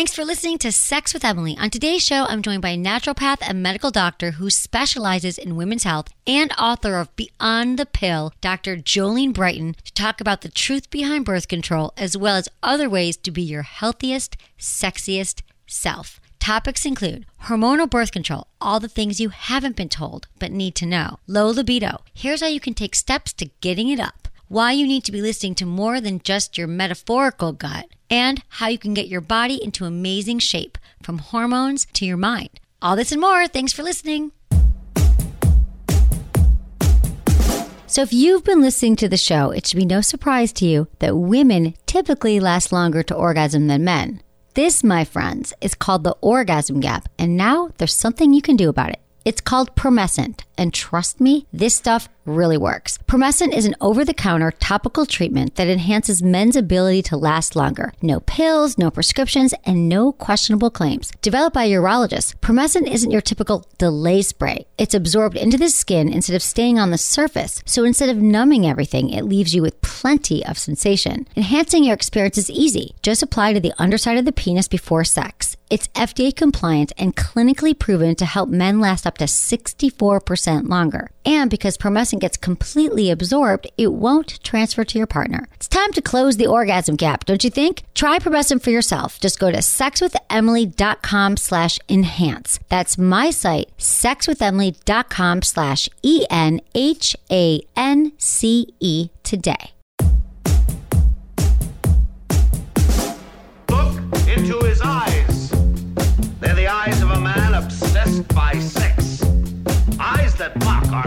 Thanks for listening to Sex with Emily. On today's show, I'm joined by a naturopath and medical doctor who specializes in women's health and author of Beyond the Pill, Dr. Jolene Brighten, to talk about the truth behind birth control, as well as other ways to be your healthiest, sexiest self. Topics include hormonal birth control, all the things you haven't been told but need to know, low libido, here's how you can take steps to getting it up, why you need to be listening to more than just your metaphorical gut, and how you can get your body into amazing shape, from hormones to your mind. All this and more. Thanks for listening. So if you've been listening to the show, it should be no surprise to you that women typically last longer to orgasm than men. This, my friends, is called the orgasm gap, and now there's something you can do about it. It's called Promescent, and trust me, this stuff really works. Promescent is an over-the-counter topical treatment that enhances men's ability to last longer. No pills, no prescriptions, and no questionable claims. Developed by a urologist, Promescent isn't your typical delay spray. It's absorbed into the skin instead of staying on the surface, so instead of numbing everything, it leaves you with plenty of sensation. Enhancing your experience is easy. Just apply to the underside of the penis before sex. It's FDA compliant and clinically proven to help men last up to 64% longer. And because Promescent gets completely absorbed, it won't transfer to your partner. It's time to close the orgasm gap, don't you think? Try Promescent for yourself. Just go to sexwithemily.com/enhance. That's my site, sexwithemily.com/ENHANCE today. Look into his eyes. They're the eyes of a man obsessed by sex. Eyes that mock our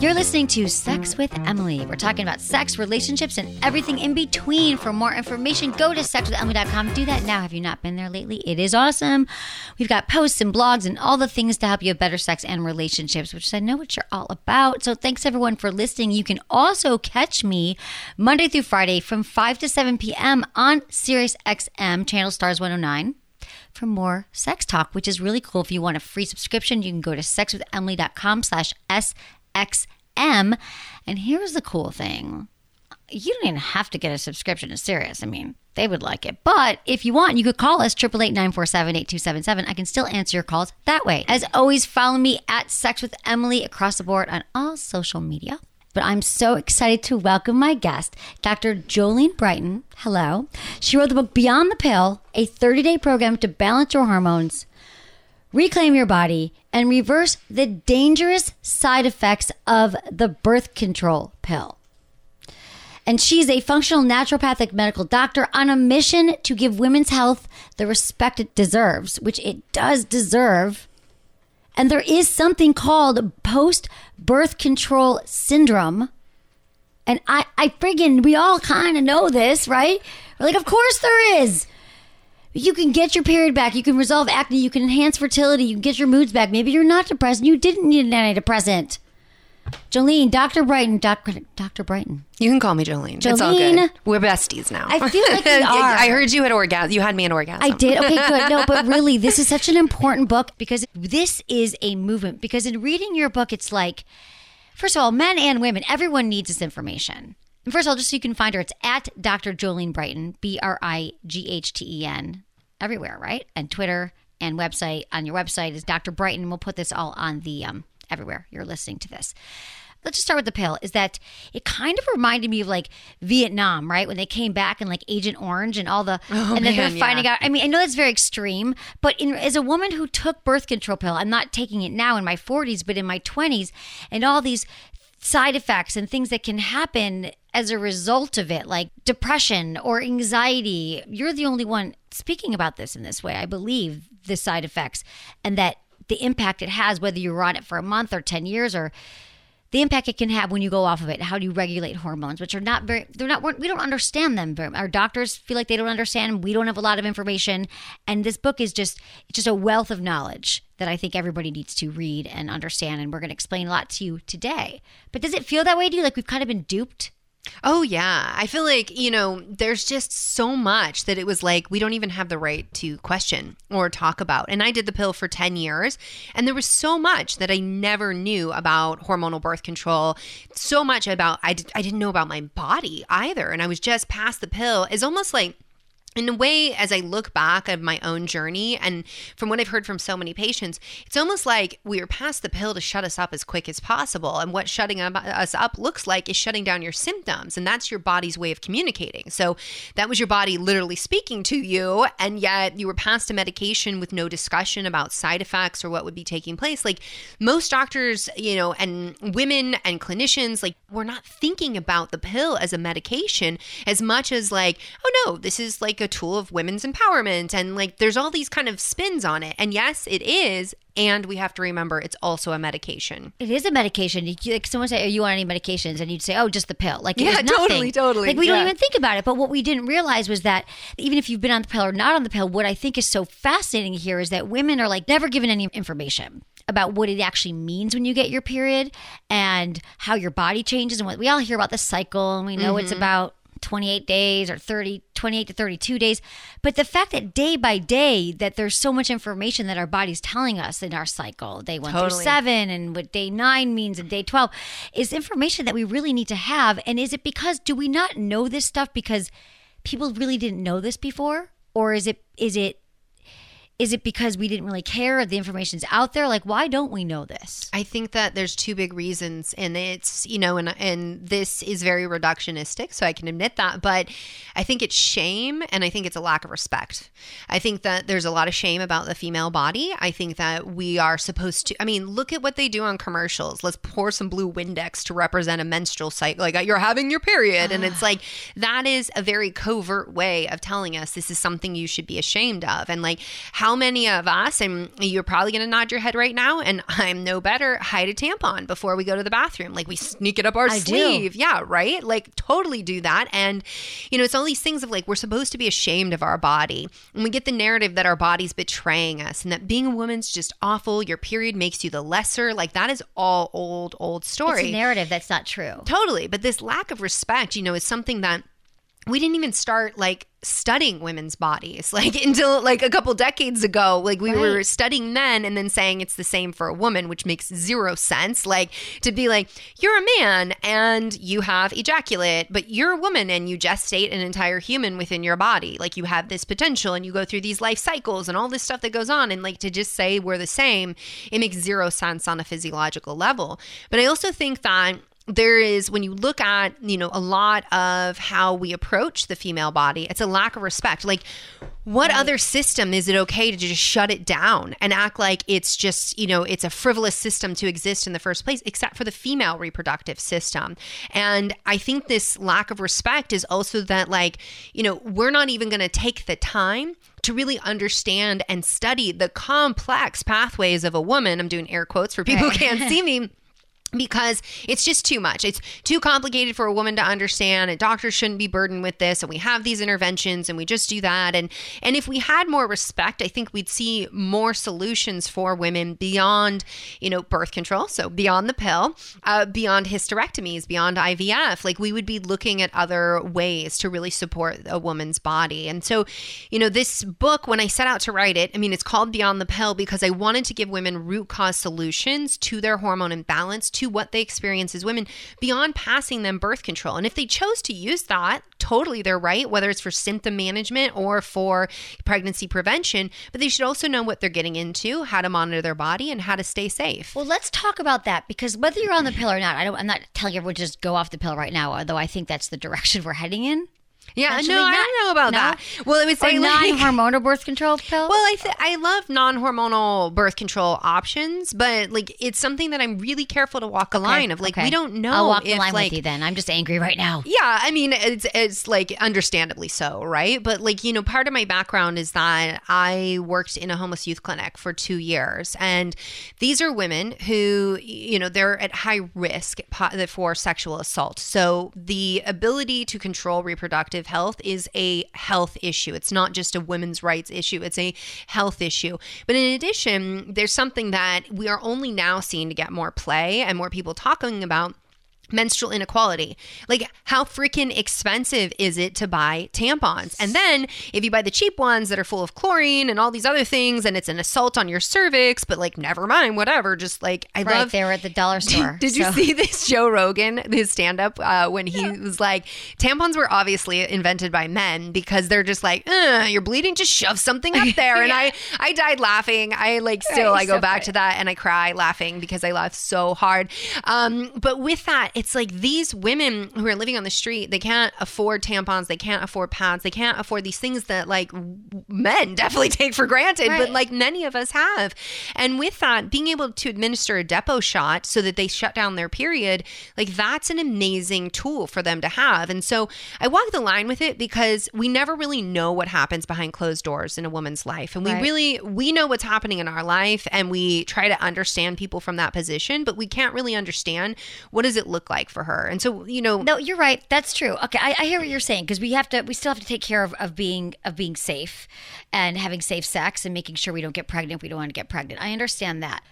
You're listening to Sex with Emily. We're talking about sex, relationships, and everything in between. For more information, go to sexwithemily.com. Do that now. Have you not been there lately? It is awesome. We've got posts and blogs and all the things to help you have better sex and relationships, which I know what you're all about. So thanks, everyone, for listening. You can also catch me Monday through Friday from 5 to 7 p.m. on SiriusXM, Channel Stars 109. For more sex talk, which is really cool. If you want a free subscription, you can go to sexwithemily.com/SXM. And here's the cool thing. You don't even have to get a subscription to Sirius. I mean, they would like it. But if you want, you could call us 888-947-8277. I can still answer your calls that way. As always, follow me at Sex with Emily across the board on all social media. But I'm so excited to welcome my guest, Dr. Jolene Brighten. Hello. She wrote the book Beyond the Pill, a 30-day program to balance your hormones, reclaim your body, and reverse the dangerous side effects of the birth control pill. And she's a functional naturopathic medical doctor on a mission to give women's health the respect it deserves, which it does deserve. And there is something called post-birth control syndrome. And I friggin', we all kind of know this, right? We're like, of course there is. You can get your period back. You can resolve acne. You can enhance fertility. You can get your moods back. Maybe you're not depressed and you didn't need an antidepressant. Jolene, Dr. Brighten, Dr. Brighten. You can call me Jolene. It's all good. We're besties now. I feel like we are. I heard you had orgasm. You had me an orgasm. I did. Okay, good. No, but really, this is such an important book because this is a movement. Because in reading your book, it's like, first of all, men and women, everyone needs this information. And first of all, just so you can find her, it's at Dr. Jolene Brighten, Brighten. Everywhere, right? And Twitter and website. On your website is Dr. Brighten. We'll put this all on the everywhere you're listening to this. Let's just start with the pill. Is that it kind of reminded me of like Vietnam, right? When they came back and like Agent Orange and all the and then they're finding out. I mean, I know that's very extreme, but as a woman who took birth control pill, I'm not taking it now in my 40s, but in my 20s, and all these side effects and things that can happen as a result of it, like depression or anxiety. You're the only one speaking about this in this way, I believe, the side effects and that the impact it has, whether you're on it for a month or 10 years or the impact it can have when you go off of it. How do you regulate hormones, which are not very, we don't understand them. Our doctors feel like they don't understand. We don't have a lot of information. And this book is just, it's just a wealth of knowledge that I think everybody needs to read and understand. And we're going to explain a lot to you today. But does it feel that way to you? Like we've kind of been duped? Oh, yeah. I feel like, you know, there's just so much that it was like we don't even have the right to question or talk about. And I did the pill for 10 years and there was so much that I never knew about hormonal birth control, so much about I didn't know about my body either. And I was just past the pill. It's almost like, in a way, as I look back at my own journey and from what I've heard from so many patients, it's almost like we are past the pill to shut us up as quick as possible. And what shutting us up looks like is shutting down your symptoms. And that's your body's way of communicating. So that was your body literally speaking to you. And yet you were past a medication with no discussion about side effects or what would be taking place. Like most doctors, you know, and women and clinicians, like we're not thinking about the pill as a medication as much as like, oh no, this is like a tool of women's empowerment, and like there's all these kind of spins on it. And yes, it is. And we have to remember it's also a medication. It is a medication. Like someone say, are you on any medications? And you'd say, oh, just the pill. Like, yeah, totally. Like we don't even think about it. But what we didn't realize was that even if you've been on the pill or not on the pill, what I think is so fascinating here is that women are like never given any information about what it actually means when you get your period and how your body changes. And what we all hear about the cycle, and we know it's about 28 days or 28 to 32 days. But the fact that day by day that there's so much information that our body's telling us in our cycle, day one through seven, and what day 9 means and day 12 is information that we really need to have. And is it because, do we not know this stuff because people really didn't know this before? Or is it because we didn't really care? The information's out there. Like, why don't we know this? I think that there's two big reasons, and it's, you know, and this is very reductionistic, so I can admit that, but I think it's shame, and I think it's a lack of respect. I think that there's a lot of shame about the female body. I think that we are supposed to, I mean, look at what they do on commercials. Let's pour some blue Windex to represent a menstrual cycle. Like, you're having your period, and it's like, that is a very covert way of telling us this is something you should be ashamed of. And like, how many of us, and you're probably going to nod your head right now, and I'm no better, hide a tampon before we go to the bathroom. Like we sneak it up our sleeve. Yeah, right? Like totally do that. And, you know, it's all these things of like, we're supposed to be ashamed of our body. And we get the narrative that our body's betraying us and that being a woman's just awful. Your period makes you the lesser. Like that is all old story. It's a narrative that's not true. Totally. But this lack of respect, you know, is something that we didn't even start like studying women's bodies like until like a couple decades ago. Like we were studying men and then saying it's the same for a woman, which makes zero sense. Like to be like, you're a man and you have ejaculate, but you're a woman and you gestate an entire human within your body. Like you have this potential and you go through these life cycles and all this stuff that goes on. And like to just say we're the same, it makes zero sense on a physiological level. But I also think that there is, when you look at, you know, a lot of how we approach the female body, it's a lack of respect. Like, what other system is it okay to just shut it down and act like it's just, you know, it's a frivolous system to exist in the first place, except for the female reproductive system? And I think this lack of respect is also that, like, you know, we're not even going to take the time to really understand and study the complex pathways of a woman. I'm doing air quotes for people who can't see me. Because it's just too much. It's too complicated for a woman to understand, and doctors shouldn't be burdened with this, and we have these interventions and we just do that. And if we had more respect, I think we'd see more solutions for women beyond, you know, birth control, so beyond the pill, beyond hysterectomies, beyond IVF. Like we would be looking at other ways to really support a woman's body. And so, you know, this book, when I set out to write it, I mean, it's called Beyond the Pill because I wanted to give women root cause solutions to their hormone imbalance, to what they experience as women beyond passing them birth control. And if they chose to use that, totally they're right, whether it's for symptom management or for pregnancy prevention, but they should also know what they're getting into, how to monitor their body, and how to stay safe. Well, let's talk about that, because whether you're on the pill or not, I'm not telling everyone to just go off the pill right now, although I think that's the direction we're heading in. Yeah, no, I don't know about that. Well, it was saying non-hormonal birth control pills. Well, I love non-hormonal birth control options, but like it's something that I'm really careful to walk a line of. Like we don't know. I'll walk the line with you then. I'm just angry right now. Yeah, I mean it's like understandably so, right? But like you know, part of my background is that I worked in a homeless youth clinic for 2 years, and these are women who you know they're at high risk for sexual assault. So the ability to control reproductive health is a health issue. It's not just a women's rights issue. It's a health issue. But in addition, there's something that we are only now seeing to get more play and more people talking about: menstrual inequality. Like, how freaking expensive is it to buy tampons? And then if you buy the cheap ones that are full of chlorine and all these other things, and it's an assault on your cervix, but like, never mind, whatever. Just like, I love. They were at the dollar store. Did you see this Joe Rogan, his stand-up, when he was like, tampons were obviously invented by men because they're just like, you're bleeding, just shove something up there. And I died laughing. I like still, I go so back to that and I cry laughing because I laugh so hard. But with that, it's like these women who are living on the street, they can't afford tampons, they can't afford pads, they can't afford these things that like men definitely take for granted, but like many of us have. And with that, being able to administer a depot shot so that they shut down their period, like that's an amazing tool for them to have. And so I walk the line with it because we never really know what happens behind closed doors in a woman's life. And we know what's happening in our life and we try to understand people from that position, but we can't really understand what does it look like for her. And so, you know, no, you're right. That's true. Okay. I hear what you're saying. Cause we still have to take care of being safe and having safe sex and making sure we don't get pregnant. We don't want to get pregnant. I understand that.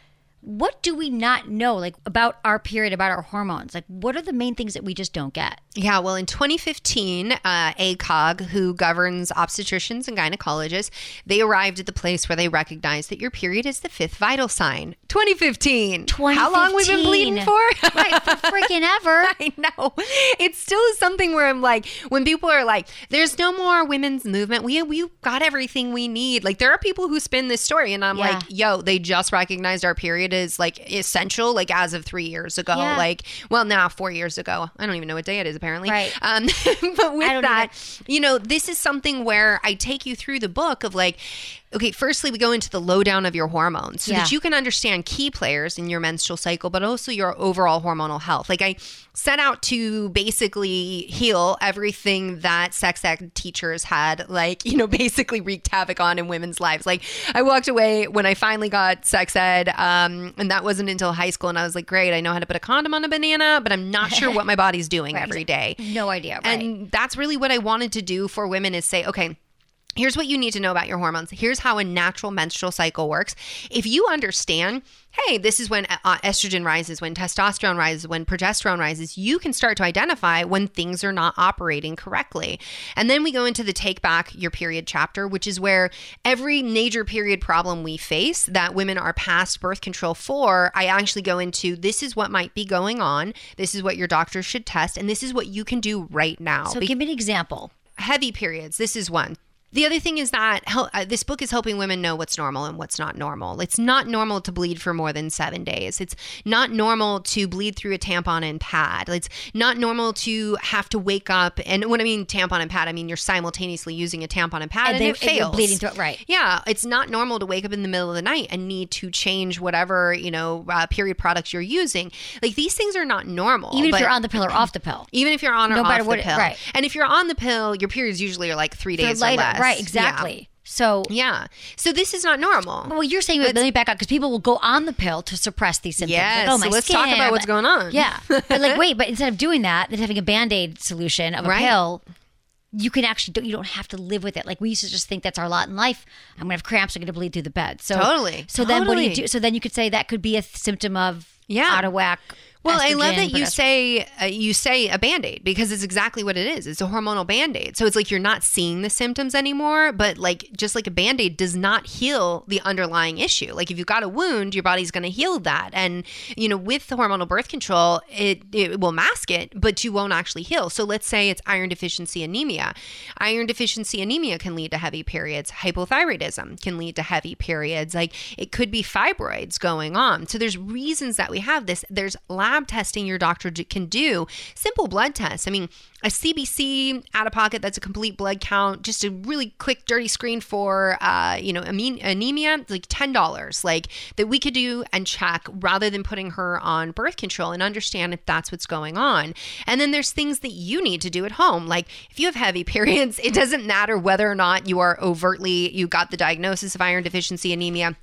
What do we not know, like about our period, about our hormones? Like, what are the main things that we just don't get? Yeah, well, in 2015, ACOG, who governs obstetricians and gynecologists, they arrived at the place where they recognized that your period is the fifth vital sign. 2015. How long we've been bleeding for? Right, for freaking ever. I know. It still is something where I'm like, when people are like, "There's no more women's movement. We got everything we need." Like, there are people who spin this story, and I'm like, "Yo, they just recognized our period." Is like essential, like as of 3 years ago, like, well, now 4 years ago. I don't even know what day it is, apparently. Right. But with that, you know, this is something where I take you through the book of like, okay, firstly, we go into the lowdown of your hormones so that you can understand key players in your menstrual cycle, but also your overall hormonal health. Like, I set out to basically heal everything that sex ed teachers had, like, you know, basically wreaked havoc on in women's lives. Like, I walked away when I finally got sex ed, and that wasn't until high school. And I was like, great, I know how to put a condom on a banana, but I'm not sure what my body's doing every day. No idea. Right. And that's really what I wanted to do for women is say, okay, here's what you need to know about your hormones. Here's how a natural menstrual cycle works. If you understand, hey, this is when estrogen rises, when testosterone rises, when progesterone rises, you can start to identify when things are not operating correctly. And then we go into the Take Back Your Period chapter, which is where every major period problem we face that women are past birth control for, I actually go into, this is what might be going on, this is what your doctor should test, and this is what you can do right now. So give me an example. Heavy periods, this is one. The other thing is that this book is helping women know what's normal and what's not normal. It's not normal to bleed for more than 7 days. It's not normal to bleed through a tampon and pad. It's not normal to have to wake up. And when I mean tampon and pad, I mean you're simultaneously using a tampon and pad and it fails. Bleeding through, right. Yeah. It's not normal to wake up in the middle of the night and need to change whatever, you know, period products you're using. Like, these things are not normal. Even if you're on the pill or off the pill. Even if you're on or off the pill. Right. And if you're on the pill, your periods usually are like 3 days or less. Right, exactly. So this is not normal. Well, you're saying, let me back up, because people will go on the pill to suppress these symptoms. Yes, like, oh, my so let's skin. Talk about what's going on. Yeah, but like, wait, but instead of doing that, then having a Band-Aid solution of a pill, you can actually, you don't have to live with it. Like, we used to just think that's our lot in life. I'm gonna have cramps. I'm gonna bleed through the bed. So then what do you do? So then you could say that could be a symptom of out of whack. Well, estrogen, I love that you say a Band-Aid, because it's exactly what it is. It's a hormonal Band-Aid. So it's like you're not seeing the symptoms anymore, but like just like a Band-Aid does not heal the underlying issue. Like, if you've got a wound, your body's going to heal that. And, you know, with the hormonal birth control, it will mask it, but you won't actually heal. So let's say it's iron deficiency anemia. Iron deficiency anemia can lead to heavy periods. Hypothyroidism can lead to heavy periods. Like, it could be fibroids going on. So there's reasons that we we have this, there's lab testing your doctor can do, simple blood tests. I mean, a CBC out of pocket, that's a complete blood count, just a really quick dirty screen for, anemia, like $10, like that we could do and check rather than putting her on birth control and understand if that's what's going on. And then there's things that you need to do at home. Like if you have heavy periods, it doesn't matter whether or not you are overtly, you got the diagnosis of iron deficiency anemia.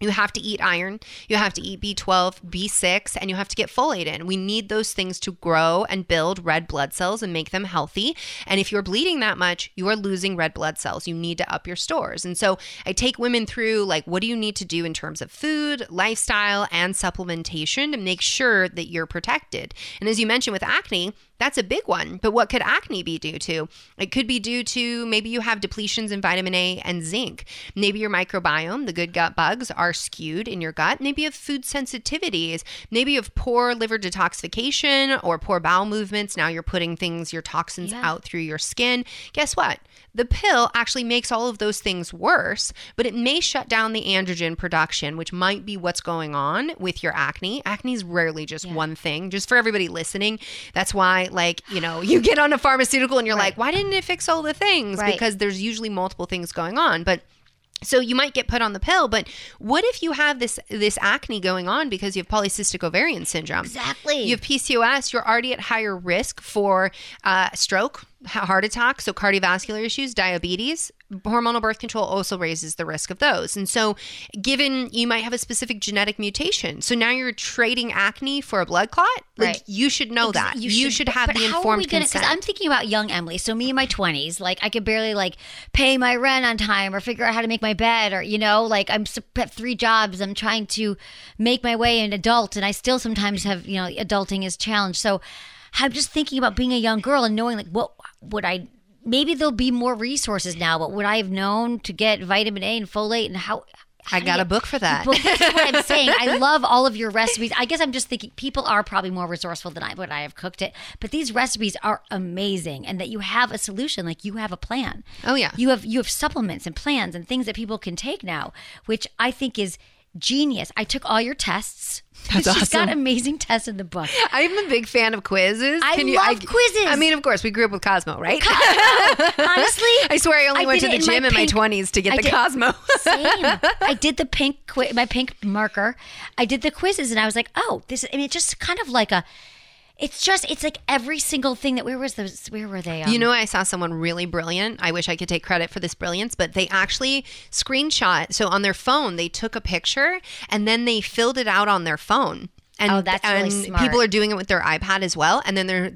You have to eat iron, you have to eat B12, B6, and you have to get folate in. We need those things to grow and build red blood cells and make them healthy. And if you're bleeding that much, you are losing red blood cells. You need to up your stores. And so I take women through, like, what do you need to do in terms of food, lifestyle, and supplementation to make sure that you're protected. And as you mentioned with acne, that's a big one. But what could acne be due to? It could be due to maybe you have depletions in vitamin A and zinc. Maybe your microbiome, the good gut bugs, are skewed in your gut. Maybe you have food sensitivities. Maybe you have poor liver detoxification or poor bowel movements. Now you're putting things, your toxins out through your skin. Guess what? The pill actually makes all of those things worse, but it may shut down the androgen production, which might be what's going on with your acne. Acne is rarely just one thing. Just for everybody listening, that's why, like, you know, you get on a pharmaceutical and you're like, why didn't it fix all the things? Because there's usually multiple things going on. But so you might get put on the pill, but what if you have this acne going on because you have polycystic ovarian syndrome? Exactly. You have PCOS, you're already at higher risk for stroke, heart attack, so cardiovascular issues, diabetes. Hormonal birth control also raises the risk of those. And so given you might have a specific genetic mutation, so now you're trading acne for a blood clot, like you should know that. You should have the informed consent. Because I'm thinking about young Emily. So me in my 20s, like I could barely like pay my rent on time or figure out how to make my bed, or, you know, like I'm have three jobs. I'm trying to make my way an adult, and I still sometimes have, you know, adulting is challenged. So I'm just thinking about being a young girl and knowing, like, what would I... Maybe there'll be more resources now, but would I have known to get vitamin A and folate and how... I got a book for that. Well, that's what I'm saying. I love all of your recipes. I guess I'm just thinking people are probably more resourceful than I would. I have cooked it. But these recipes are amazing, and that you have a solution, like you have a plan. Oh, yeah. You have supplements and plans and things that people can take now, which I think is... genius. I took all your tests. That's awesome. She's got amazing tests in the book. I'm a big fan of quizzes. I love quizzes. I mean, of course, we grew up with Cosmo, right? Honestly. I swear I only went to the gym in my 20s to get the Cosmo. Same. I did the pink, my pink marker. I did the quizzes, and I was like, oh, this is, I mean, it's just kind of like a, it's just, it's like every single thing that, where were they? You know, I saw someone really brilliant. I wish I could take credit for this brilliance, but they actually screenshot. So on their phone, they took a picture and then they filled it out on their phone. And, that's really smart. People are doing it with their iPad as well, and then they're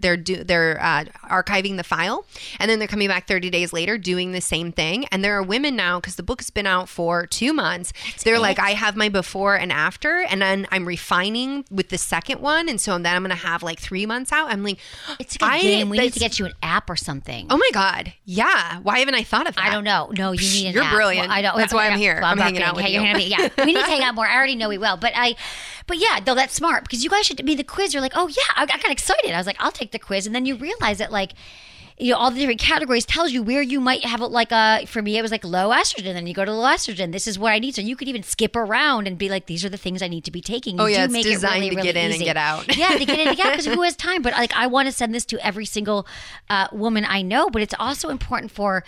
archiving the file, and then they're coming back 30 days later doing the same thing. And there are women now, because the book's been out for 2 months. Like, I have my before and after, and then I'm refining with the second one, and so then I'm going to have like 3 months out. I'm like, it's a good game. We need to get you an app or something. Oh my god, yeah. Why haven't I thought of that? I don't know. No, you need an app. You're brilliant. Well, I don't. That's why I'm here. Well, I'm hanging out with you. Yeah, we need to hang out more. I already know we will, but yeah, though that's smart. Because you guys should be the quiz. You're like, oh yeah, I got excited. I was like, I'll take the quiz, and then you realize that, like, you know, all the different categories tells you where you might have, like, for me it was like low estrogen, and you go to low estrogen. This is what I need. So you could even skip around and be like, these are the things I need to be taking. You do make it really, really easy. It's designed to get in and get out. Yeah, to get in and get out, because who has time? But like, I want to send this to every single woman I know. But it's also important for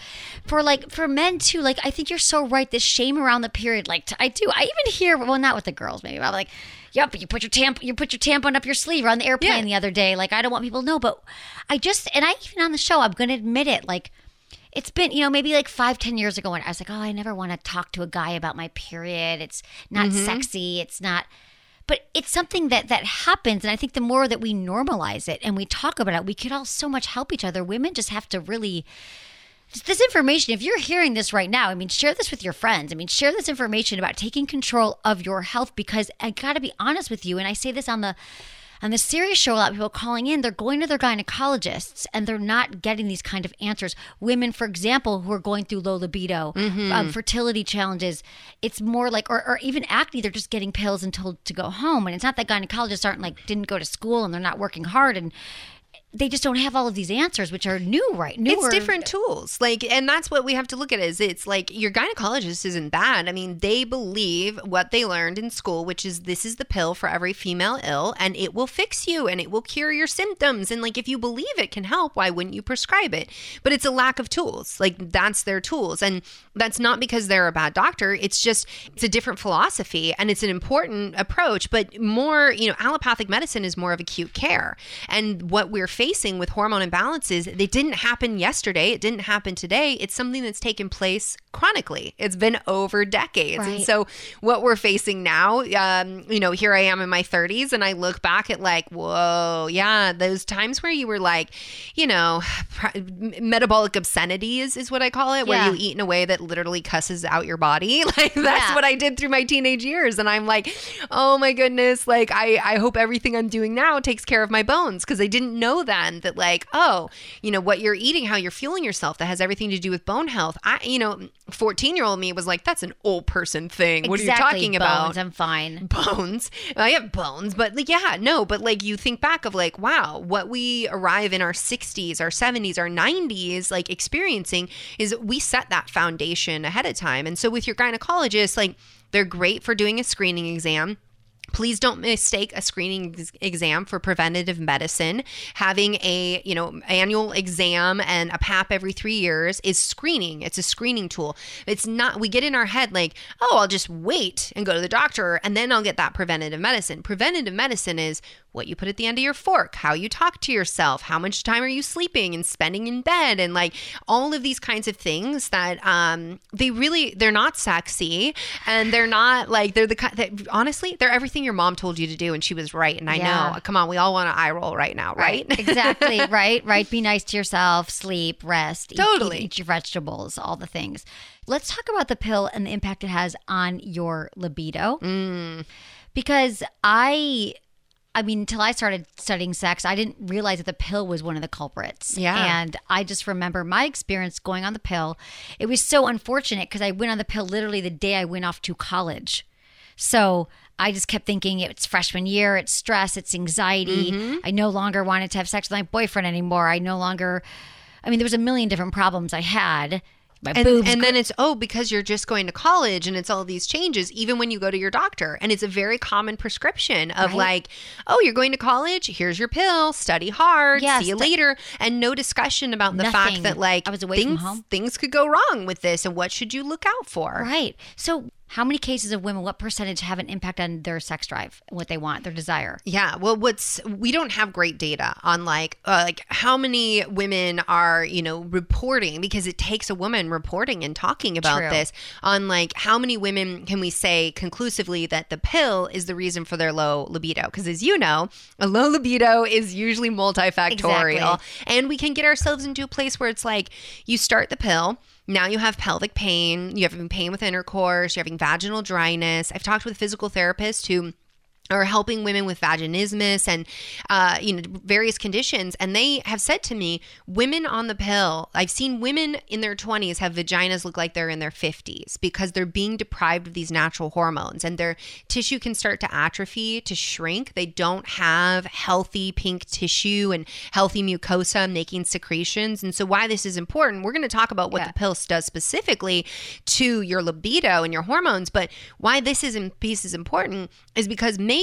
men too. Like, I think you're so right. This shame around the period. Like I do. I even hear, well, not with the girls maybe, but I'm like, yeah, but you put your tampon up your sleeve on the airplane the other day. Like, I don't want people to know, but I even on the show, I'm going to admit it. Like, it's been, you know, maybe like 5-10 years ago when I was like, oh, I never want to talk to a guy about my period. It's not sexy. It's not, but it's something that happens. And I think the more that we normalize it and we talk about it, we could all so much help each other. Women just have to really... this information, if you're hearing this right now, I mean, share this with your friends. I mean, share this information about taking control of your health, because I got to be honest with you, and I say this on the Sirius show, a lot of people calling in, they're going to their gynecologists and they're not getting these kind of answers. Women, for example, who are going through low libido, fertility challenges, it's more like, or even acne, they're just getting pills and told to go home. And it's not that gynecologists didn't go to school and they're not working hard, and they just don't have all of these answers, which are new, right? It's different tools. Like, and that's what we have to look at is it's like your gynecologist isn't bad. I mean, they believe what they learned in school, which is this is the pill for every female ill and it will fix you and it will cure your symptoms. And like, if you believe it can help, why wouldn't you prescribe it? But it's a lack of tools. Like that's their tools. And that's not because they're a bad doctor. It's just, it's a different philosophy and it's an important approach, but more, you know, allopathic medicine is more of acute care. And what we're facing with hormone imbalances, they didn't happen yesterday. It didn't happen today. It's something that's taken place chronically. It's been over decades. Right. And so what we're facing now, you know, here I am in my 30s and I look back at like, whoa, yeah, those times where you were like, you know, metabolic obscenity is what I call it, where you eat in a way that literally cusses out your body. Like that's what I did through my teenage years. And I'm like, oh my goodness, like I hope everything I'm doing now takes care of my bones, because I didn't know then that like, oh, you know, what you're eating, how you're fueling yourself, that has everything to do with bone health. I, you know, 14-year-old me was like, that's an old person thing. What are you talking about? Bones, I'm fine. Bones. I have bones, but like, yeah, no, but like you think back of like, wow, what we arrive in our 60s, our 70s, our 90s, like experiencing is we set that foundation ahead of time. And so with your gynecologist, like they're great for doing a screening exam. Please don't mistake a screening exam for preventative medicine. Having a, you know, annual exam and a PAP every 3 years is screening. It's a screening tool. It's not, we get in our head like, oh, I'll just wait and go to the doctor and then I'll get that preventative medicine. Preventative medicine is what you put at the end of your fork, how you talk to yourself, how much time are you sleeping and spending in bed, and like all of these kinds of things that they're not sexy and they're not like, they're the kind that honestly, they're everything your mom told you to do and she was right. And I know, come on, we all want to eye roll right now, right? Exactly, right. Be nice to yourself, sleep, rest, eat your vegetables, all the things. Let's talk about the pill and the impact it has on your libido, because I mean, until I started studying sex, I didn't realize that the pill was one of the culprits. Yeah. And I just remember my experience going on the pill. It was so unfortunate because I went on the pill literally the day I went off to college. So I just kept thinking it's freshman year, it's stress, it's anxiety. Mm-hmm. I no longer wanted to have sex with my boyfriend anymore. I mean, there was a million different problems I had. And then it's, because you're just going to college and it's all these changes, even when you go to your doctor. And it's a very common prescription of like, oh, you're going to college, here's your pill, study hard, see you later. And no discussion about the fact that like I was away from home. Things could go wrong with this and what should you look out for? Right. So how many cases of women, what percentage have an impact on their sex drive, what they want, their desire? Yeah. Well, we don't have great data on like how many women are, you know, reporting, because it takes a woman reporting and talking about this on like how many women can we say conclusively that the pill is the reason for their low libido? Because as you know, a low libido is usually multifactorial. Exactly. And we can get ourselves into a place where it's like you start the pill. Now you have pelvic pain, you're having pain with intercourse, you're having vaginal dryness. I've talked with physical therapists who are helping women with vaginismus and you know, various conditions. And they have said to me, women on the pill, I've seen women in their 20s have vaginas look like they're in their 50s because they're being deprived of these natural hormones and their tissue can start to atrophy, to shrink. They don't have healthy pink tissue and healthy mucosa making secretions. And so why this is important, we're going to talk about what the pill does specifically to your libido and your hormones, but why this piece is important is because maybe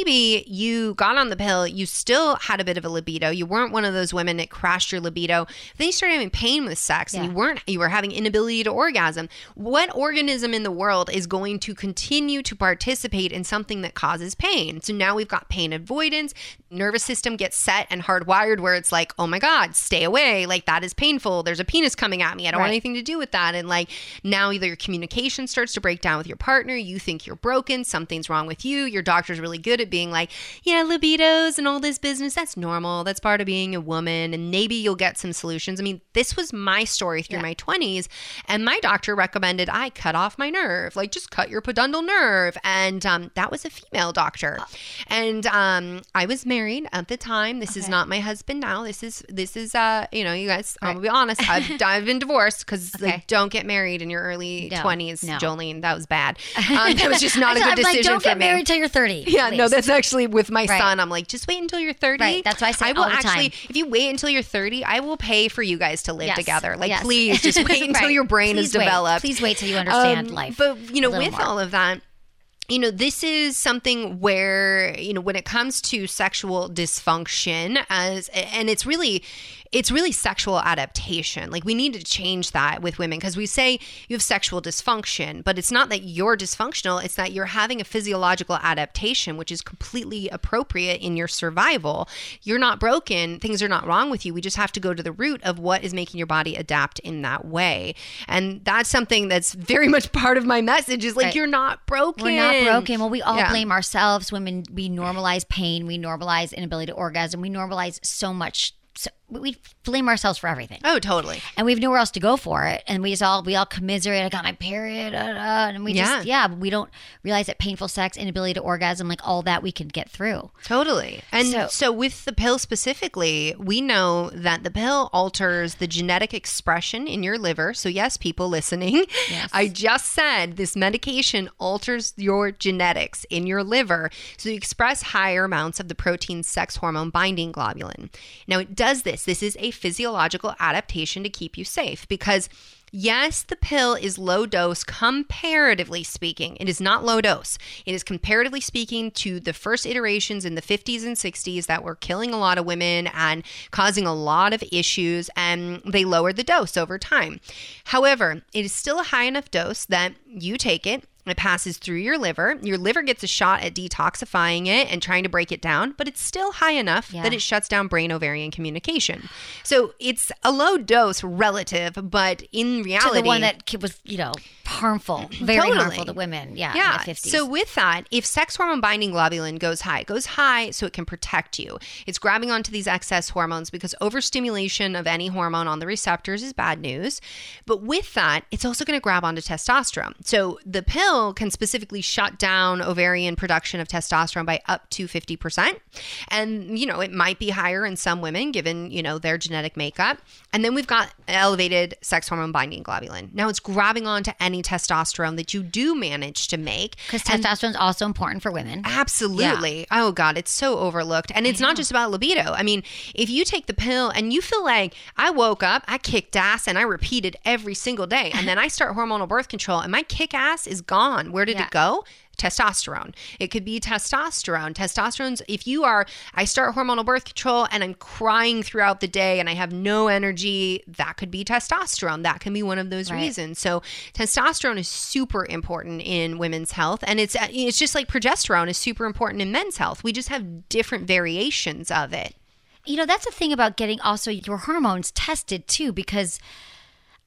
you got on the pill, you still had a bit of a libido. You weren't one of those women that crashed your libido. Then you started having pain with sex and you were having inability to orgasm. What organism in the world is going to continue to participate in something that causes pain? So now we've got pain avoidance. Nervous system gets set and hardwired where it's like, oh my God, stay away. Like that is painful. There's a penis coming at me. I don't want anything to do with that. And like now either your communication starts to break down with your partner. You think you're broken. Something's wrong with you. Your doctor's really good at being like, yeah, libidos and all this business, that's normal. That's part of being a woman and maybe you'll get some solutions. I mean, this was my story through my 20s and my doctor recommended I cut off my nerve, like just cut your pedundal nerve. And that was a female doctor. And I was married at the time. This is not my husband now. This is you know, you guys, I'll be honest, I've been divorced because like, don't get married in your early 20s, Jolene. That was bad. That was just not a good decision for me. Don't get married till you're 30. Yeah, please. No, That's actually with my son. I'm like, just wait until you're 30. Right. That's why I say if you wait until you're 30, I will pay for you guys to live together. Like, please just wait until your brain is developed. Please wait till you understand life. But, you know, with all of that, you know, this is something where, you know, when it comes to sexual dysfunction, and it's really sexual adaptation. Like, we need to change that with women, because we say you have sexual dysfunction, but it's not that you're dysfunctional. It's that you're having a physiological adaptation, which is completely appropriate in your survival. You're not broken. Things are not wrong with you. We just have to go to the root of what is making your body adapt in that way. And that's something that's very much part of my message is like, you're not broken. We're not broken. Well, we all blame ourselves. Women, we normalize pain. We normalize inability to orgasm. We normalize so much. So we blame ourselves for everything. Oh, totally. And we have nowhere else to go for it. And we all commiserate. I got my period. And we but we don't realize that painful sex, inability to orgasm, like all that we can get through. Totally. And so with the pill specifically, we know that the pill alters the genetic expression in your liver. So yes, people listening, I just said this medication alters your genetics in your liver. So you express higher amounts of the protein sex hormone binding globulin. Now it does this. This is a physiological adaptation to keep you safe, because yes, the pill is low dose comparatively speaking. It is not low dose. It is comparatively speaking to the first iterations in the 50s and 60s that were killing a lot of women and causing a lot of issues, and they lowered the dose over time. However, it is still a high enough dose that you take it. It passes through your liver. Your liver gets a shot at detoxifying it and trying to break it down, but it's still high enough that it shuts down brain-ovarian communication. So it's a low dose relative, but in reality... to the one that was, you know, harmful, very harmful to women, in the 50s. So with that, if sex hormone binding globulin goes high so it can protect you. It's grabbing onto these excess hormones, because overstimulation of any hormone on the receptors is bad news. But with that, it's also going to grab onto testosterone. So the pill can specifically shut down ovarian production of testosterone by up to 50%. And, you know, it might be higher in some women given, you know, their genetic makeup. And then we've got elevated sex hormone binding globulin. Now it's grabbing on to any testosterone that you do manage to make. Because testosterone is also important for women. Absolutely. Yeah. Oh God, it's so overlooked. And it's not just about libido. I mean, if you take the pill and you feel like I woke up, I kicked ass and I repeated every single day, and then I start hormonal birth control and my kick ass is gone. Where did it go? Testosterone. It could be testosterone. Testosterone's, if you are, I start hormonal birth control and I'm crying throughout the day and I have no energy, that could be testosterone. That can be one of those reasons. So testosterone is super important in women's health, and it's just like progesterone is super important in men's health. We just have different variations of it. You know, that's the thing about getting also your hormones tested too, because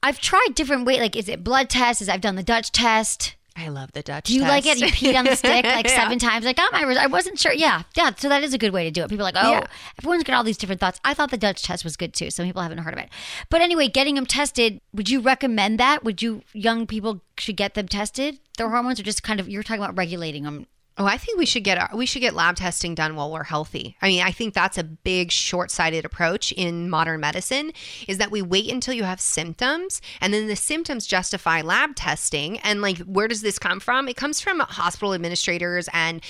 I've tried different ways. Like, is it blood tests? I've done the DUTCH test. I love the DUTCH test. Do you like it? You peed on the stick like seven times. Like, I wasn't sure. Yeah. Yeah. So that is a good way to do it. People are like, everyone's got all these different thoughts. I thought the DUTCH test was good too. Some people haven't heard of it. But anyway, getting them tested, would you recommend that? Would you, young people should get them tested? Their hormones are just kind of, you're talking about regulating them. Oh, I think we should get lab testing done while we're healthy. I mean, I think that's a big short-sighted approach in modern medicine, is that we wait until you have symptoms, and then the symptoms justify lab testing. And like, where does this come from? It comes from hospital administrators and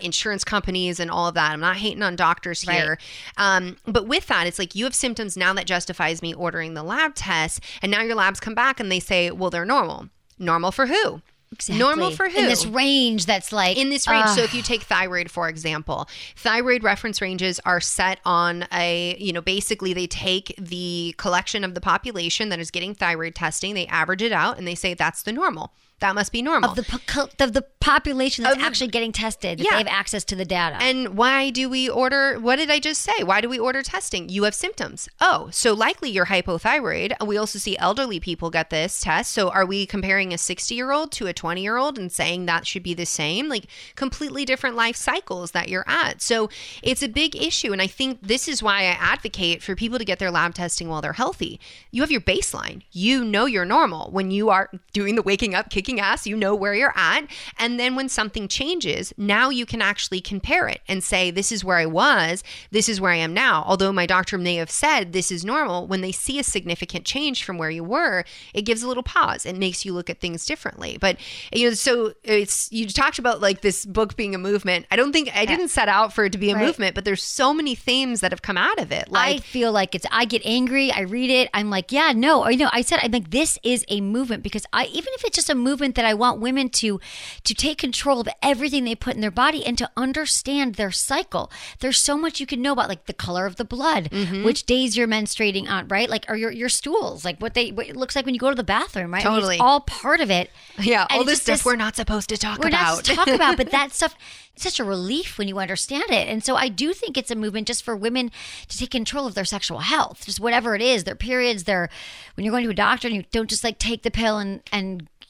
insurance companies and all of that. I'm not hating on doctors here. But with that, it's like, you have symptoms now that justifies me ordering the lab test, and now your labs come back and they say, well, they're normal. Normal for who? Exactly. Normal for who? In this range that's like... in this range. So if you take thyroid, for example, thyroid reference ranges are set on a, you know, basically they take the collection of the population that is getting thyroid testing, they average it out, and they say that's the normal. That must be normal. Of the population that's actually getting tested, that they have access to the data. And why do we order, what did I just say? Why do we order testing? You have symptoms. Oh, so likely you're hypothyroid. We also see elderly people get this test. So are we comparing a 60-year-old to a 20-year-old and saying that should be the same? Like, completely different life cycles that you're at. So it's a big issue. And I think this is why I advocate for people to get their lab testing while they're healthy. You have your baseline. You know you're normal when you are doing the waking up, kicking watching us, you know where you're at. And then when something changes, now you can actually compare it and say, this is where I was, this is where I am now. Although my doctor may have said this is normal, when they see a significant change from where you were, it gives a little pause. It makes you look at things differently. But, you know, so it's, you talked about like this book being a movement. I don't think, I didn't set out for it to be a movement, but there's so many themes that have come out of it. Like, I feel like it's, I get angry, I read it, I'm like, yeah, no, you know, I said, I'm like, this is a movement, because I, even if it's just a movement that I want women to take control of everything they put in their body and to understand their cycle. There's so much you can know about, like the color of the blood, which days you're menstruating on, right? Like, or your stools, like what it looks like when you go to the bathroom, right? Totally. I mean, it's all part of it. Yeah, all this stuff we're not supposed to talk about. We're not supposed to talk about, but that stuff, it's such a relief when you understand it. And so I do think it's a movement just for women to take control of their sexual health, just whatever it is, their periods, their, when you're going to a doctor and you don't just like take the pill and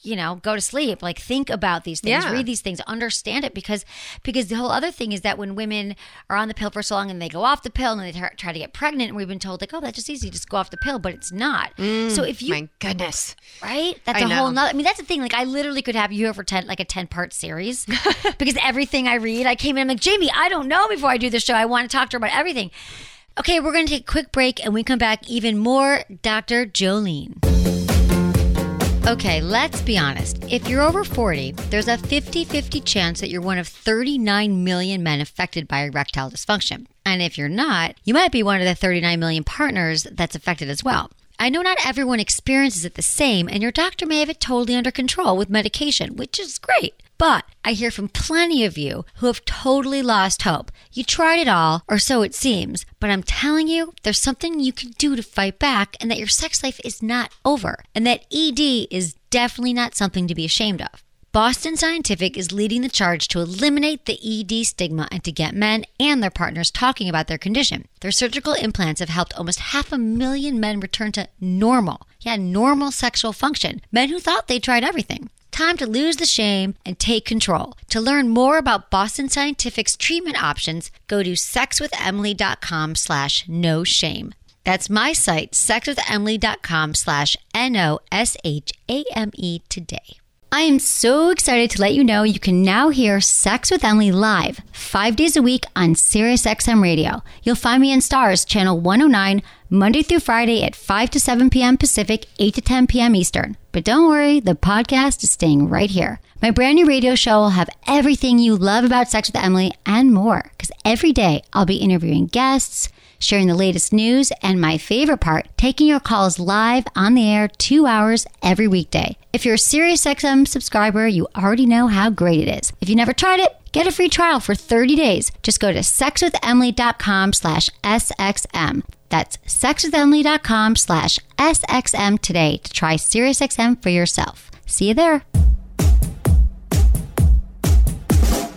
you know, go to sleep, like think about these things, read these things, understand it, because the whole other thing is that when women are on the pill for so long and they go off the pill and they try to get pregnant, and we've been told like, oh, that's just easy, just go off the pill, but it's not. So if you, my goodness, right? That's a whole nother, I mean, that's the thing. Like I literally could have you over 10, like a 10-part series because everything I read, I came in, I'm like, Jamie, I don't know before I do this show. I want to talk to her about everything. Okay, we're going to take a quick break and we come back even more Dr. Jolene. Okay, let's be honest. If you're over 40, there's a 50-50 chance that you're one of 39 million men affected by erectile dysfunction. And if you're not, you might be one of the 39 million partners that's affected as well. I know not everyone experiences it the same, and your doctor may have it totally under control with medication, which is great. But I hear from plenty of you who have totally lost hope. You tried it all, or so it seems, but I'm telling you, there's something you can do to fight back, and that your sex life is not over, and that ED is definitely not something to be ashamed of. Boston Scientific is leading the charge to eliminate the ED stigma and to get men and their partners talking about their condition. Their surgical implants have helped almost 500,000 men return to normal, normal sexual function. Men who thought they tried everything. Time to lose the shame and take control. To learn more about Boston Scientific's treatment options, go to sexwithemily.com/no shame. That's my site, sexwithemily.com/noshame today. I am so excited to let you know you can now hear Sex with Emily live 5 days a week on SiriusXM Radio. You'll find me in Stars Channel 109 Monday through Friday at 5 to 7 p.m. Pacific, 8 to 10 p.m. Eastern. But don't worry, the podcast is staying right here. My brand new radio show will have everything you love about Sex with Emily and more, because every day I'll be interviewing guests, sharing the latest news, and my favorite part, taking your calls live on the air 2 hours every weekday. If you're a SiriusXM subscriber, you already know how great it is. If you never tried it, get a free trial for 30 days. Just go to sexwithemily.com/SXM. That's sexwithemily.com/SXM today to try SiriusXM for yourself. See you there.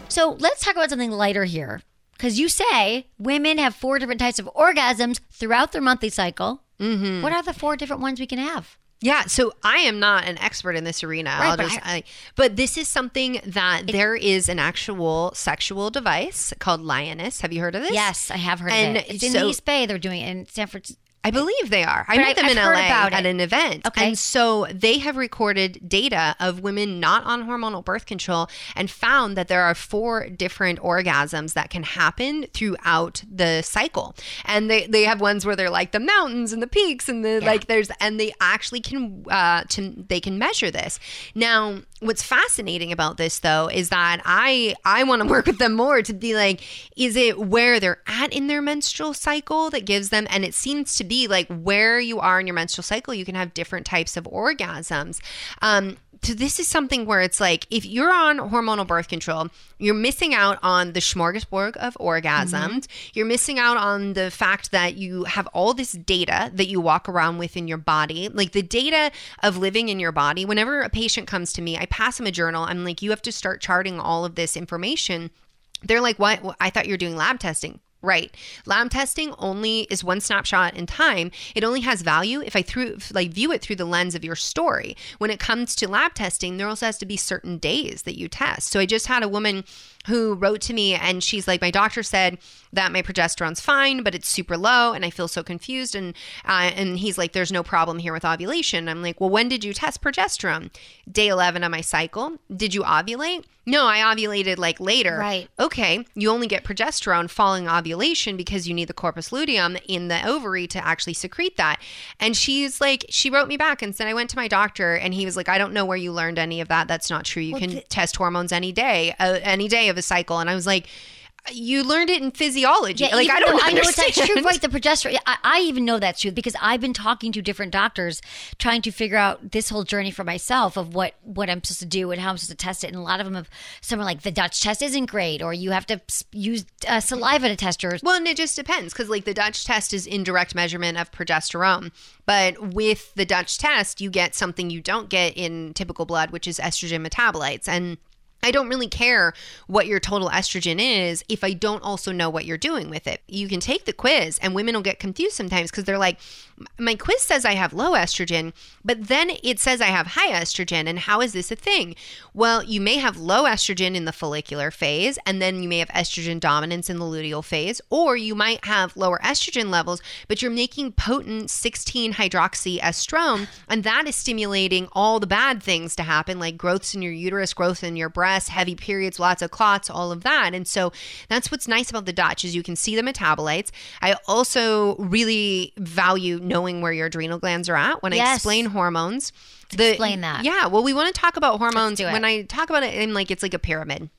So let's talk about something lighter here. Because you say women have 4 different types of orgasms throughout their monthly cycle. Mm-hmm. What are the 4 different ones we can have? Yeah, so I am not an expert in this arena. Right, but this is something that there is an actual sexual device called Lioness. Have you heard of this? Yes, I have heard of it. It's in the East Bay. They're doing it in San Francisco. I believe they are. I met them in LA at an event. Okay. And so they have recorded data of women not on hormonal birth control and found that there are 4 different orgasms that can happen throughout the cycle. And they have ones where they're like the mountains and the peaks and the like there's, and they actually can they can measure this. Now, what's fascinating about this though is that I want to work with them more to be like, is it where they're at in their menstrual cycle that gives them, and it seems to be like where you are in your menstrual cycle, you can have different types of orgasms. So this is something where it's like, if you're on hormonal birth control, you're missing out on the smorgasbord of orgasms. Mm-hmm. You're missing out on the fact that you have all this data that you walk around with in your body, like the data of living in your body. Whenever a patient comes to me, I pass them a journal. I'm like, you have to start charting all of this information. They're like, what? Well, I thought you were doing lab testing. Right. Lab testing only is one snapshot in time. It only has value if I view it through the lens of your story. When it comes to lab testing, there also has to be certain days that you test. So I just had a woman who wrote to me, and she's like, my doctor said that my progesterone's fine, but it's super low, and I feel so confused. And he's like, there's no problem here with ovulation. I'm like, well, when did you test progesterone? Day 11 on my cycle. Did you ovulate? No, I ovulated like later. Right. Okay, you only get progesterone following ovulation because you need the corpus luteum in the ovary to actually secrete that. And she's like, she wrote me back and said, I went to my doctor, and he was like, I don't know where you learned any of that. That's not true. You can test hormones any day of a cycle. And I was like, you learned it in physiology. Yeah, like, I don't understand. I know it's true, right? The progesterone. I even know that's true because I've been talking to different doctors trying to figure out this whole journey for myself of what I'm supposed to do and how I'm supposed to test it. And a lot of them have, some are like, the Dutch test isn't great, or you have to use saliva to test yours. Well, and it just depends because, like, the Dutch test is indirect measurement of progesterone. But with the Dutch test, you get something you don't get in typical blood, which is estrogen metabolites. And I don't really care what your total estrogen is if I don't also know what you're doing with it. You can take the quiz, and women will get confused sometimes because they're like, my quiz says I have low estrogen, but then it says I have high estrogen, and how is this a thing? Well, you may have low estrogen in the follicular phase, and then you may have estrogen dominance in the luteal phase, or you might have lower estrogen levels, but you're making potent 16-hydroxyestrone, and that is stimulating all the bad things to happen, like growths in your uterus, growth in your breast, heavy periods, lots of clots, all of that. And so that's what's nice about the Dutch is you can see the metabolites. I also really value knowing where your adrenal glands are at when I explain hormones. Explain that. Yeah. Well, we want to talk about hormones. When I talk about it, I'm like, it's like a pyramid.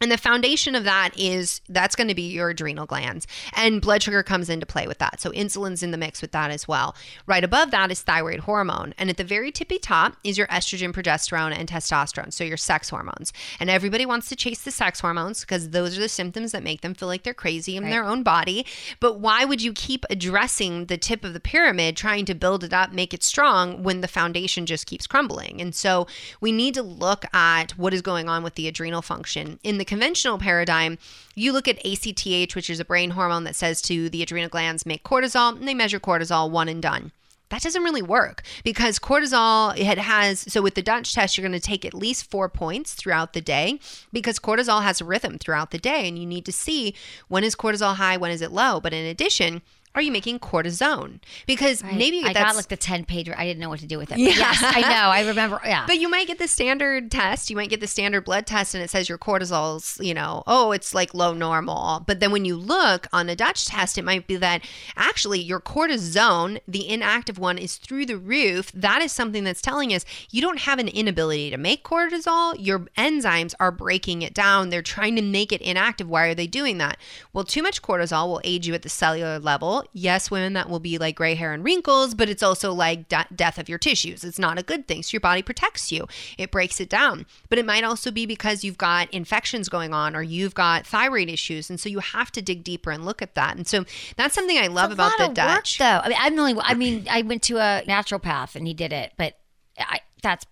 And the foundation of that is that's going to be your adrenal glands. And blood sugar comes into play with that. So insulin's in the mix with that as well. Right above that is thyroid hormone. And at the very tippy top is your estrogen, progesterone, and testosterone. So your sex hormones. And everybody wants to chase the sex hormones because those are the symptoms that make them feel like they're crazy in their own body. But why would you keep addressing the tip of the pyramid, trying to build it up, make it strong when the foundation just keeps crumbling? And so we need to look at what is going on with the adrenal function. In the conventional paradigm, you look at ACTH, which is a brain hormone that says to the adrenal glands, make cortisol, and they measure cortisol, one and done. That doesn't really work because cortisol, so with the Dutch test, you're going to take at least 4 points throughout the day because cortisol has a rhythm throughout the day, and you need to see when is cortisol high, when is it low. But in addition, are you making cortisone? Because maybe I got like the 10-page. I didn't know what to do with it. Yeah. Yes, I know. I remember. Yeah. But you might get the standard test. You might get the standard blood test, and it says your cortisol's, it's like low normal. But then when you look on a Dutch test, it might be that actually your cortisone, the inactive one, is through the roof. That is something that's telling us you don't have an inability to make cortisol. Your enzymes are breaking it down. They're trying to make it inactive. Why are they doing that? Well, too much cortisol will age you at the cellular level. Yes, women, that will be like gray hair and wrinkles, but it's also like death of your tissues. It's not a good thing. So your body protects you. It breaks it down. But it might also be because you've got infections going on or you've got thyroid issues. And so you have to dig deeper and look at that. And so that's something I love about the Dutch. Work, though. I went to a naturopath and he did it, but I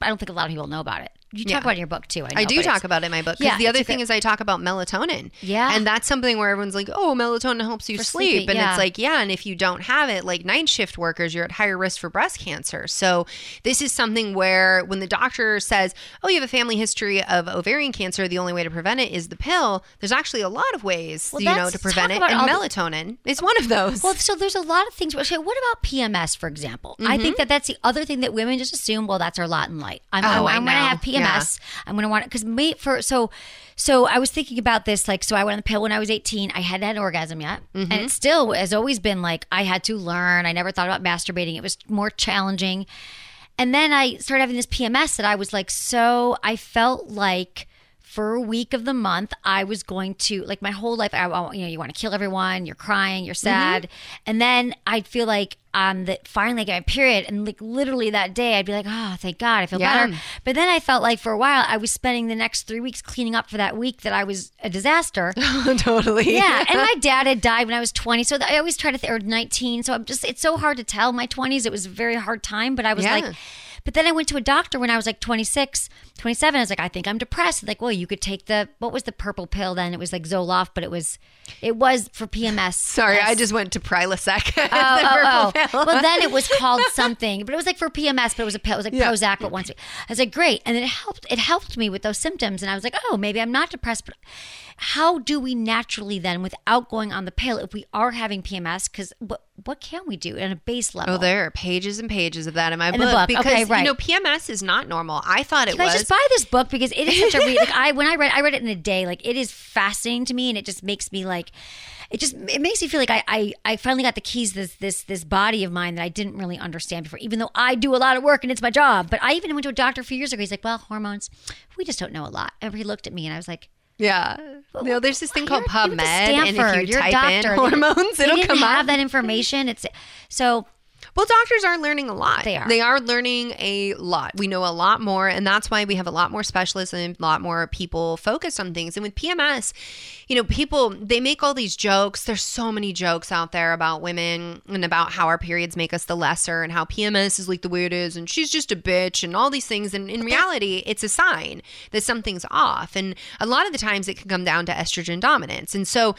don't think a lot of people know about it. You talk about it in your book too. I do talk about it in my book. Because the other thing is I talk about melatonin. Yeah. And that's something where everyone's like, oh, melatonin helps you sleep. And it's like, and if you don't have it, like night shift workers, you're at higher risk for breast cancer. So this is something where when the doctor says, oh, you have a family history of ovarian cancer, the only way to prevent it is the pill. There's actually a lot of ways, to prevent it. And melatonin is one of those. Well, so there's a lot of things. Okay, what about PMS, for example? Mm-hmm. I think that's the other thing that women just assume, well, that's our lot in life. I'm going to have PMS. Yeah. I'm going to want it because I was thinking about this, like, so I went on the pill when I was 18. I hadn't had an orgasm yet. Mm-hmm. And it still has always been like, I had to learn. I never thought about masturbating. It was more challenging. And then I started having this PMS that I was like, so I felt like for a week of the month, I was going to, like my whole life, you want to kill everyone, you're crying, you're sad. Mm-hmm. And then I'd feel like that finally I got my period. And like literally that day, I'd be like, oh, thank God, I feel better. But then I felt like for a while, I was spending the next 3 weeks cleaning up for that week that I was a disaster. Totally. Yeah. And my dad had died when I was 20. So I always try to, or 19. So it's so hard to tell. My 20s, it was a very hard time. But I was like... But then I went to a doctor when I was like 26, 27. I was like, I think I'm depressed. Like, well, you could take what was the purple pill then? It was like Zoloft, but it was for PMS. Sorry, I just went to Prilosec. Pill. Well, then it was called something, but it was like for PMS, but it was a pill. It was like Prozac, but once a week. I was like, great. And then it helped me with those symptoms. And I was like, oh, maybe I'm not depressed. But how do we naturally then, without going on the pill, if we are having PMS, because what can we do at a base level? Oh, there are pages and pages of that in my book. Because, okay, right. You know, PMS is not normal. I thought it was. Can I just buy this book? Because it is such a read. Like, when I read it in a day, like, it is fascinating to me, and it just makes me like, it makes me feel like I finally got the keys to this body of mine that I didn't really understand before, even though I do a lot of work and it's my job. But I even went to a doctor a few years ago. He's like, well, hormones, we just don't know a lot. And he looked at me and I was like, yeah. No, there's this thing called PubMed, and if you type in hormones, it'll come up. They have that information. Well, doctors are learning a lot. They are learning a lot. We know a lot more, and that's why we have a lot more specialists and a lot more people focused on things. And with PMS, you know, people, they make all these jokes. There's so many jokes out there about women and about how our periods make us the lesser and how PMS is like the way it is and she's just a bitch and all these things. And in reality, it's a sign that something's off. And a lot of the times it can come down to estrogen dominance. And so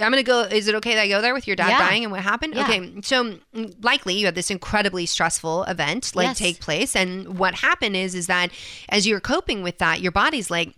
I'm going to go, is it okay that I go there with your dad dying and what happened? Yeah. Okay. So likely you had this incredibly stressful event take place, and what happened is that as you're coping with that, your body's like,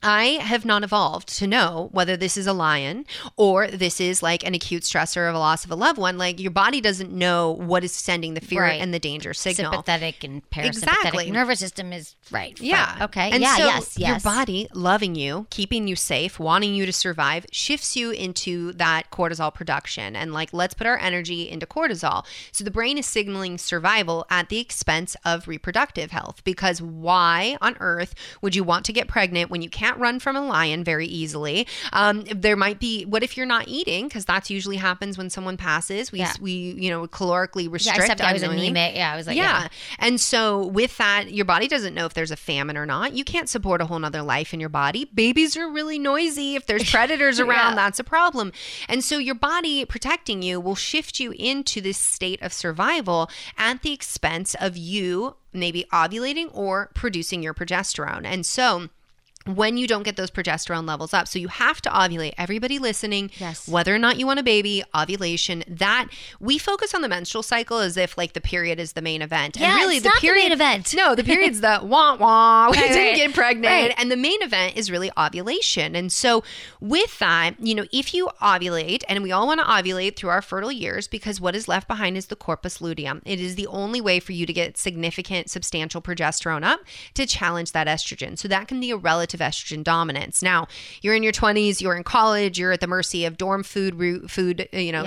I have not evolved to know whether this is a lion or this is like an acute stressor of a loss of a loved one. Like, your body doesn't know what is sending the fear and the danger signal. Sympathetic and parasympathetic. Exactly. Nervous system is right. Yeah. Right. Okay. And yes. Your body loving you, keeping you safe, wanting you to survive, shifts you into that cortisol production. And like, let's put our energy into cortisol. So the brain is signaling survival at the expense of reproductive health, because why on earth would you want to get pregnant when you can't run from a lion very easily? There might be, what if you're not eating? Because that's usually happens when someone passes. We you know, calorically restrict. Except I was anemic. Yeah, I was like, yeah. And so with that, your body doesn't know if there's a famine or not. You can't support a whole nother life in your body. Babies are really noisy. If there's predators around, that's a problem. And so your body protecting you will shift you into this state of survival at the expense of you maybe ovulating or producing your progesterone. And so when you don't get those progesterone levels up. So you have to ovulate. Everybody listening, whether or not you want a baby, ovulation, that we focus on the menstrual cycle as if like the period is the main event. Yeah, and really, it's not the main event. No, the period's the wah-wah. We didn't get pregnant. Right. And the main event is really ovulation. And so with that, you know, if you ovulate, and we all want to ovulate through our fertile years, because what is left behind is the corpus luteum. It is the only way for you to get significant, substantial progesterone up to challenge that estrogen. So that can be a relative estrogen dominance. Now, you're in your 20s, you're in college, you're at the mercy of dorm food, you know,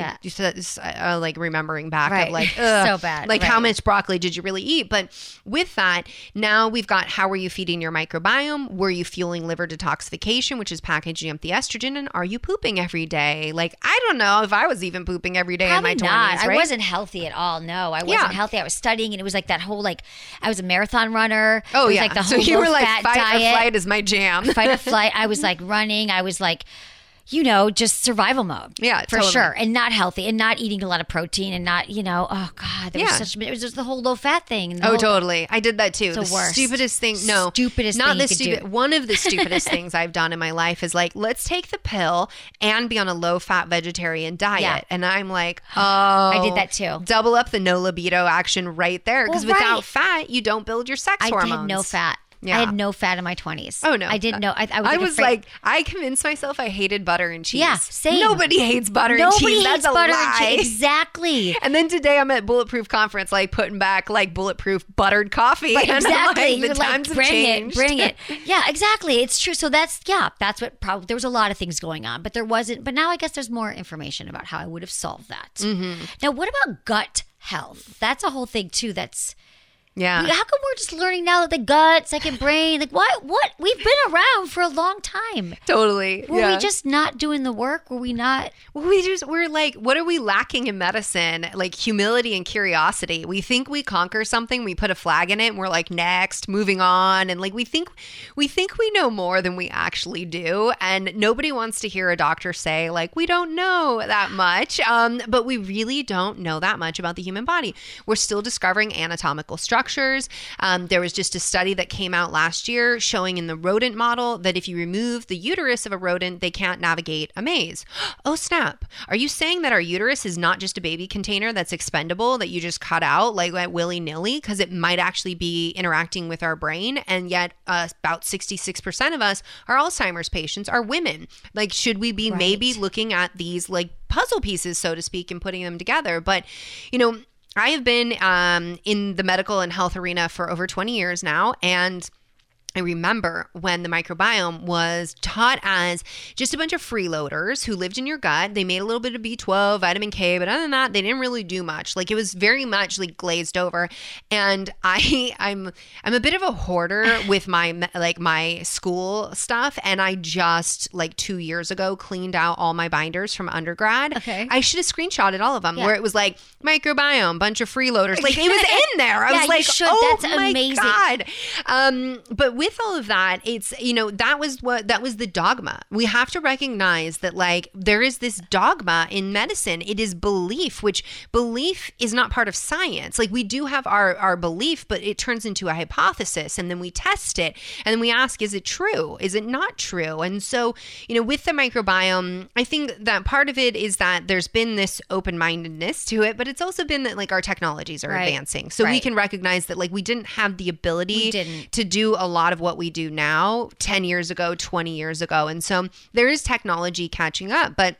like remembering back of like, so bad. Like how much broccoli did you really eat? But with that, now we've got, how are you feeding your microbiome? Were you fueling liver detoxification, which is packaging up the estrogen? And are you pooping every day? Like, I don't know if I was even pooping every day. Probably in my 20s, right? I wasn't healthy at all. No, I wasn't healthy. I was studying, and it was like that whole, like, I was a marathon runner. Oh, it was like the whole, so you were like, fight diet. Or flight is my jam. Fight or flight. I was like running. I was like, you know, just survival mode. Yeah, for sure. And not healthy, and not eating a lot of protein, and not, you know, oh God, there was such, it was just the whole low fat thing. And totally. I did that too. The worst. Stupidest thing. No. Stupidest thing. Not the stupid. One of the stupidest things I've done in my life is like, let's take the pill and be on a low fat vegetarian diet. Yeah. And I'm like, oh. I did that too. Double up the no libido action right there. Because without fat, you don't build your sex hormones. I did no fat. Yeah. I had no fat in my 20s. Oh, no. I didn't know. I was like, I convinced myself I hated butter and cheese. Yeah, same. Nobody hates butter and cheese. That's a lie. Exactly. And then today I'm at Bulletproof Conference, like putting back like Bulletproof buttered coffee. Right, exactly. And like, the times have changed. Bring it. Yeah, exactly. It's true. So that's what probably, there was a lot of things going on, but there wasn't. But now I guess there's more information about how I would have solved that. Mm-hmm. Now, what about gut health? That's a whole thing too that's. Yeah. How come we're just learning now that the gut, second brain, like what? We've been around for a long time. Totally. Were we just not doing the work? Were we not? Well, we're like, what are we lacking in medicine? Like humility and curiosity. We think we conquer something, we put a flag in it, and we're like, next, moving on. And like, we think we know more than we actually do. And nobody wants to hear a doctor say like, we don't know that much. But we really don't know that much about the human body. We're still discovering anatomical structure. structures. There was just a study that came out last year showing in the rodent model that if you remove the uterus of a rodent, they can't navigate a maze. Oh, snap. Are you saying that our uterus is not just a baby container that's expendable that you just cut out like willy-nilly? Because it might actually be interacting with our brain. And yet about 66% of us, our Alzheimer's patients, are women. Like, should we be maybe looking at these like puzzle pieces, so to speak, and putting them together? But, you know, I have been in the medical and health arena for over 20 years now, and I remember when the microbiome was taught as just a bunch of freeloaders who lived in your gut. They made a little bit of B12, vitamin K, but other than that, they didn't really do much. Like, it was very much like glazed over. And I'm a bit of a hoarder with my my school stuff, and I just 2 years ago cleaned out all my binders from undergrad. Okay, I should have screenshotted all of them where it was like microbiome, bunch of freeloaders. Like, it was in there. I was like, oh, that's my amazing. God. But with all of that, it's, you know, that was the dogma. We have to recognize that, like, there is this dogma in medicine. It is belief, which belief is not part of science. Like, we do have our belief, but it turns into a hypothesis, and then we test it, and then we ask, is it true? Is it not true? And so, you know, with the microbiome, I think that part of it is that there's been this open-mindedness to it, but it's also been that, like, our technologies are advancing. So we can recognize that, like, we didn't have the ability to do a lot of what we do now 10 years ago, 20 years ago. And so there is technology catching up, but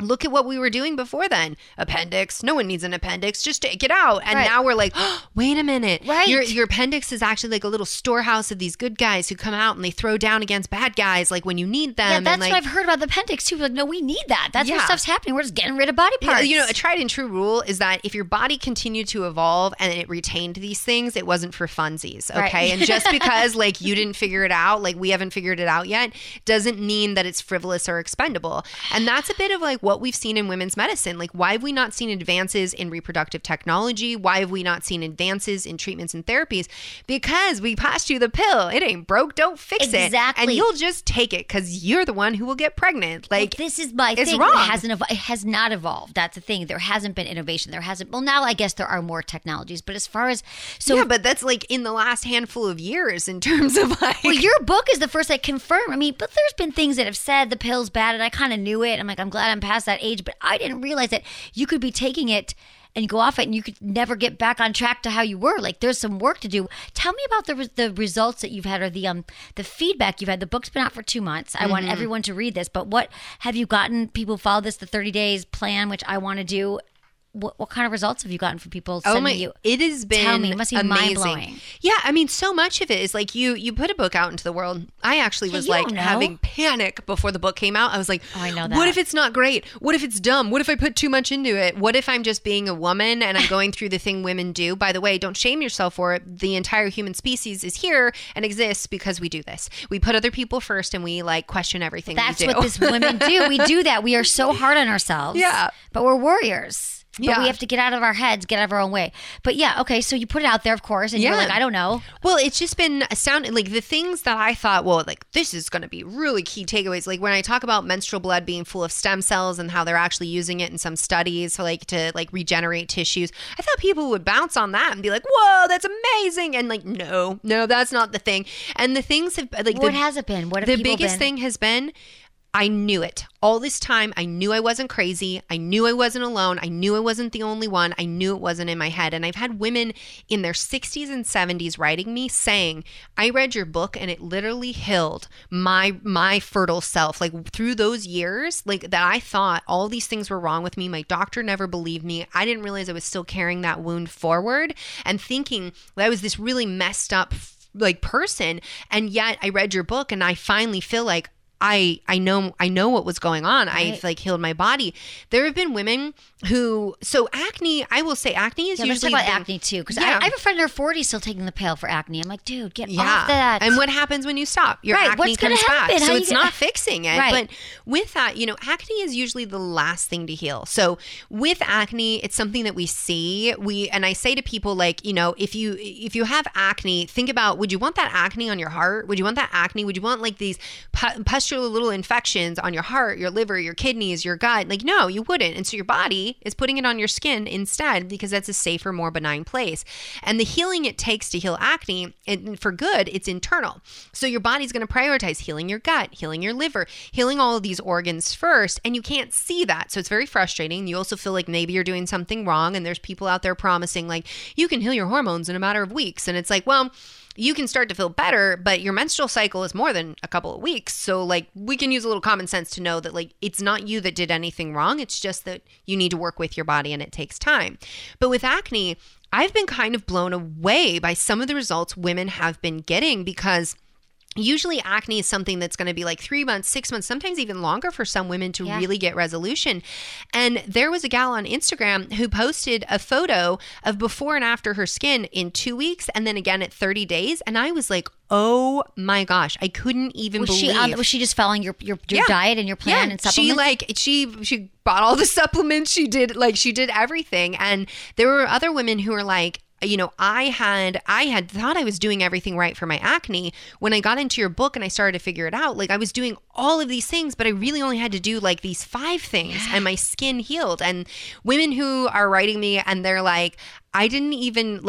look at what we were doing before then. Appendix. No one needs an appendix. Just take it out. And now we're like, oh, wait a minute. Right. Your appendix is actually like a little storehouse of these good guys who come out and they throw down against bad guys, like, when you need them. Yeah, that's what I've heard about the appendix too. Like, no, we need that. That's where stuff's happening. We're just getting rid of body parts. You know, a tried and true rule is that if your body continued to evolve and it retained these things, it wasn't for funsies. Okay. Right. And just because like you didn't figure it out, like we haven't figured it out yet, doesn't mean that it's frivolous or expendable. And that's a bit of like what we've seen in women's medicine. Like, why have we not seen advances in reproductive technology? Why have we not seen advances in treatments and therapies? Because we passed you the pill. It ain't broke. Don't fix it. Exactly. And you'll just take it because you're the one who will get pregnant. Like, well, this is my thing. Wrong. It has not evolved. That's the thing. There hasn't been innovation. There hasn't. Well, now I guess there are more technologies, but as far as but that's like in the last handful of years in terms of like. Well, your book is the first that confirmed. I mean, but there's been things that have said the pill's bad, and I kind of knew it. I'm like, I'm glad I'm past that age, but I didn't realize that you could be taking it and go off it and you could never get back on track to how you were. Like, there's some work to do. Tell me about the results that you've had, or the feedback you've had. The book's been out for 2 months. I want everyone to read this, but what have you gotten? People follow this, the 30 days plan, which I want to do. What kind of results have you gotten from people sending you? It has been amazing. Tell me, it must be mind-blowing. Yeah, I mean, so much of it is like you put a book out into the world. I actually was like having panic before the book came out. I was like, oh, I know that. What if it's not great? What if it's dumb? What if I put too much into it? What if I'm just being a woman and I'm going through the thing women do? By the way, don't shame yourself for it. The entire human species is here and exists because we do this. We put other people first and we like question everything we do. That's what these women do. We do that. We are so hard on ourselves. Yeah. But we're warriors. But we have to get out of our heads, get out of our own way. But yeah, okay, so you put it out there, of course, and you're like, I don't know. Well, it's just been astounding. Like, the things that I thought, well, like, this is going to be really key takeaways. Like, when I talk about menstrual blood being full of stem cells and how they're actually using it in some studies to regenerate tissues, I thought people would bounce on that and be like, whoa, that's amazing. And like, no, that's not the thing. And the things have... like, what has it been? What have people been? The biggest thing has been... I knew it. All this time, I knew I wasn't crazy. I knew I wasn't alone. I knew I wasn't the only one. I knew it wasn't in my head. And I've had women in their 60s and 70s writing me saying, I read your book and it literally healed my fertile self. Like, through those years, like, that I thought all these things were wrong with me. My doctor never believed me. I didn't realize I was still carrying that wound forward and thinking that I was this really messed up like person. And yet I read your book and I finally feel like, I know what was going on. Right. I've healed my body. There have been women who, so acne, I will say acne is usually. Let's talk about acne too. Because I have a friend in her 40s still taking the pill for acne. I'm like, dude, get off that. And what happens when you stop? Your acne comes back. So it's not fixing it. Right. But with that, you know, acne is usually the last thing to heal. So with acne, it's something that we see. And I say to people if you have acne, think about, would you want that acne on your heart? Would you want that acne? Would you want like these pus cellular little infections on your heart, your liver, your kidneys, your gut. Like, no, you wouldn't. And so your body is putting it on your skin instead because that's a safer, more benign place. And the healing it takes to heal acne, and for good, it's internal. So your body's going to prioritize healing your gut, healing your liver, healing all of these organs first. And you can't see that. So it's very frustrating. You also feel like maybe you're doing something wrong. And there's people out there promising, like, you can heal your hormones in a matter of weeks. And it's like, well, you can start to feel better, but your menstrual cycle is more than a couple of weeks. So, like, we can use a little common sense to know that, like, it's not you that did anything wrong. It's just that you need to work with your body and it takes time. But with acne, I've been kind of blown away by some of the results women have been getting, because usually acne is something that's going to be like 3 months, 6 months, sometimes even longer for some women to really get resolution. And there was a gal on Instagram who posted a photo of before and after her skin in 2 weeks and then again at 30 days. And I was like, oh my gosh, I couldn't even believe. Was she just following your diet and your plan and supplements? She bought all the supplements. She did everything. And there were other women who were like, you know, I had thought I was doing everything right for my acne. When I got into your book and I started to figure it out, like, I was doing all of these things, but I really only had to do like these 5 things and my skin healed. And women who are writing me and they're like, I didn't even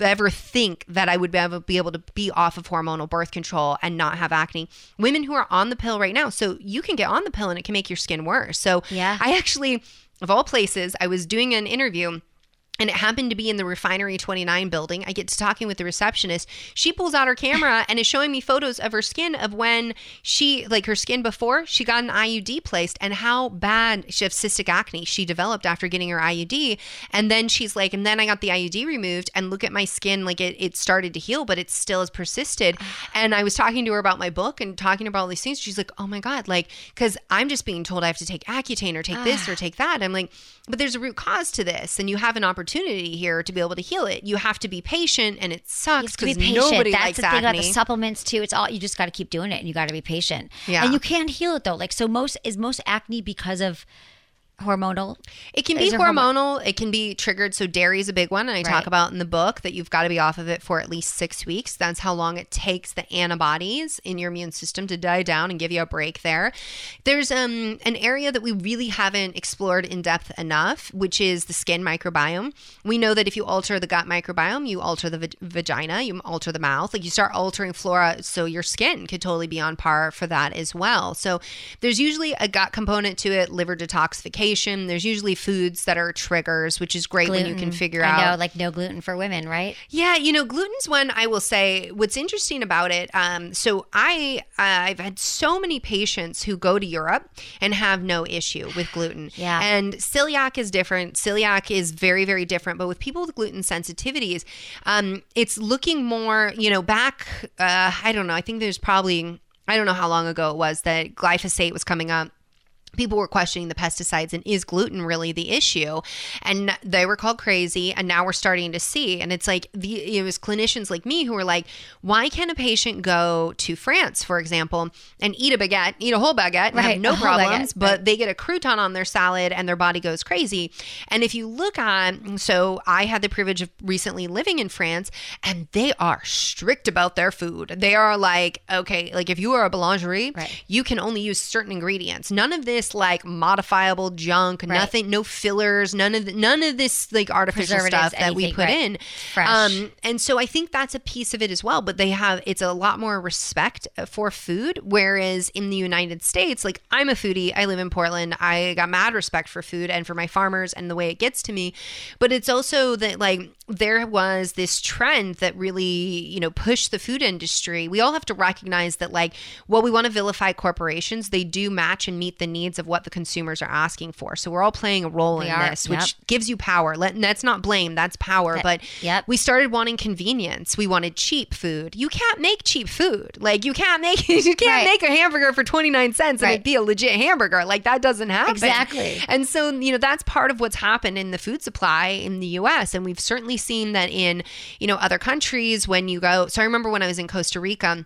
ever think that I would be able to be off of hormonal birth control and not have acne. Women who are on the pill right now. So you can get on the pill and it can make your skin worse. So I actually, of all places, I was doing an interview and it happened to be in the Refinery 29 building. I get to talking with the receptionist. She pulls out her camera and is showing me photos of her skin of when she, like, her skin before she got an IUD placed and how bad she had cystic acne she developed after getting her IUD. And then she's like, and then I got the IUD removed and look at my skin, like, it started to heal, but it still has persisted. And I was talking to her about my book and talking about all these things. She's like, oh my God, like, because I'm just being told I have to take Accutane or take this or take that. I'm like, but there's a root cause to this and you have an opportunity here to be able to heal it. You have to be patient, and it sucks because nobody likes the thing about the supplements too. It's all, you just got to keep doing it and you got to be patient. Yeah. And you can heal it though. Like, so most acne because of hormonal? It can be hormonal. It can be triggered. So dairy is a big one. And I talk about in the book that you've got to be off of it for at least 6 weeks. That's how long it takes the antibodies in your immune system to die down and give you a break there. There's an area that we really haven't explored in depth enough, which is the skin microbiome. We know that if you alter the gut microbiome, you alter the vagina, you alter the mouth, like you start altering flora. So your skin could totally be on par for that as well. So there's usually a gut component to it, liver detoxification. There's usually foods that are triggers, which is great when you can figure out. I know, like no gluten for women, right? Yeah, you know, gluten's one I will say. What's interesting about it, so I've had so many patients who go to Europe and have no issue with gluten. Yeah. And celiac is different. Celiac is very, very different. But with people with gluten sensitivities, it's looking more, you know, back, I don't know, I think there's probably, I don't know how long ago it was that glyphosate was coming up. People were questioning the pesticides and is gluten really the issue? And they were called crazy. And now we're starting to see. And it's like, it was clinicians like me who were like, why can a patient go to France, for example, and eat a whole baguette, and have no problems, but they get a crouton on their salad and their body goes crazy. And if you look on, so I had the privilege of recently living in France and they are strict about their food. They are like, okay, like if you are a boulangerie, you can only use certain ingredients. None of this like modifiable junk, nothing, no fillers, none of this like artificial stuff that we put in. Fresh. And so I think that's a piece of it as well, but it's a lot more respect for food. Whereas in the United States, like I'm a foodie, I live in Portland. I got mad respect for food and for my farmers and the way it gets to me. But it's also that like there was this trend that really, you know, pushed the food industry. We all have to recognize that like while we want to vilify corporations, they do match and meet the needs of what the consumers are asking for. So we're all playing a role in this, which gives you power. That's not blame, that's power. We started wanting convenience. We wanted cheap food. You can't make cheap food. Like you can't make a hamburger for 29 cents and it'd be a legit hamburger. Like that doesn't happen. Exactly. And so, you know, that's part of what's happened in the food supply in the US. And we've certainly seen that in, you know, other countries when you go. So I remember when I was in Costa Rica,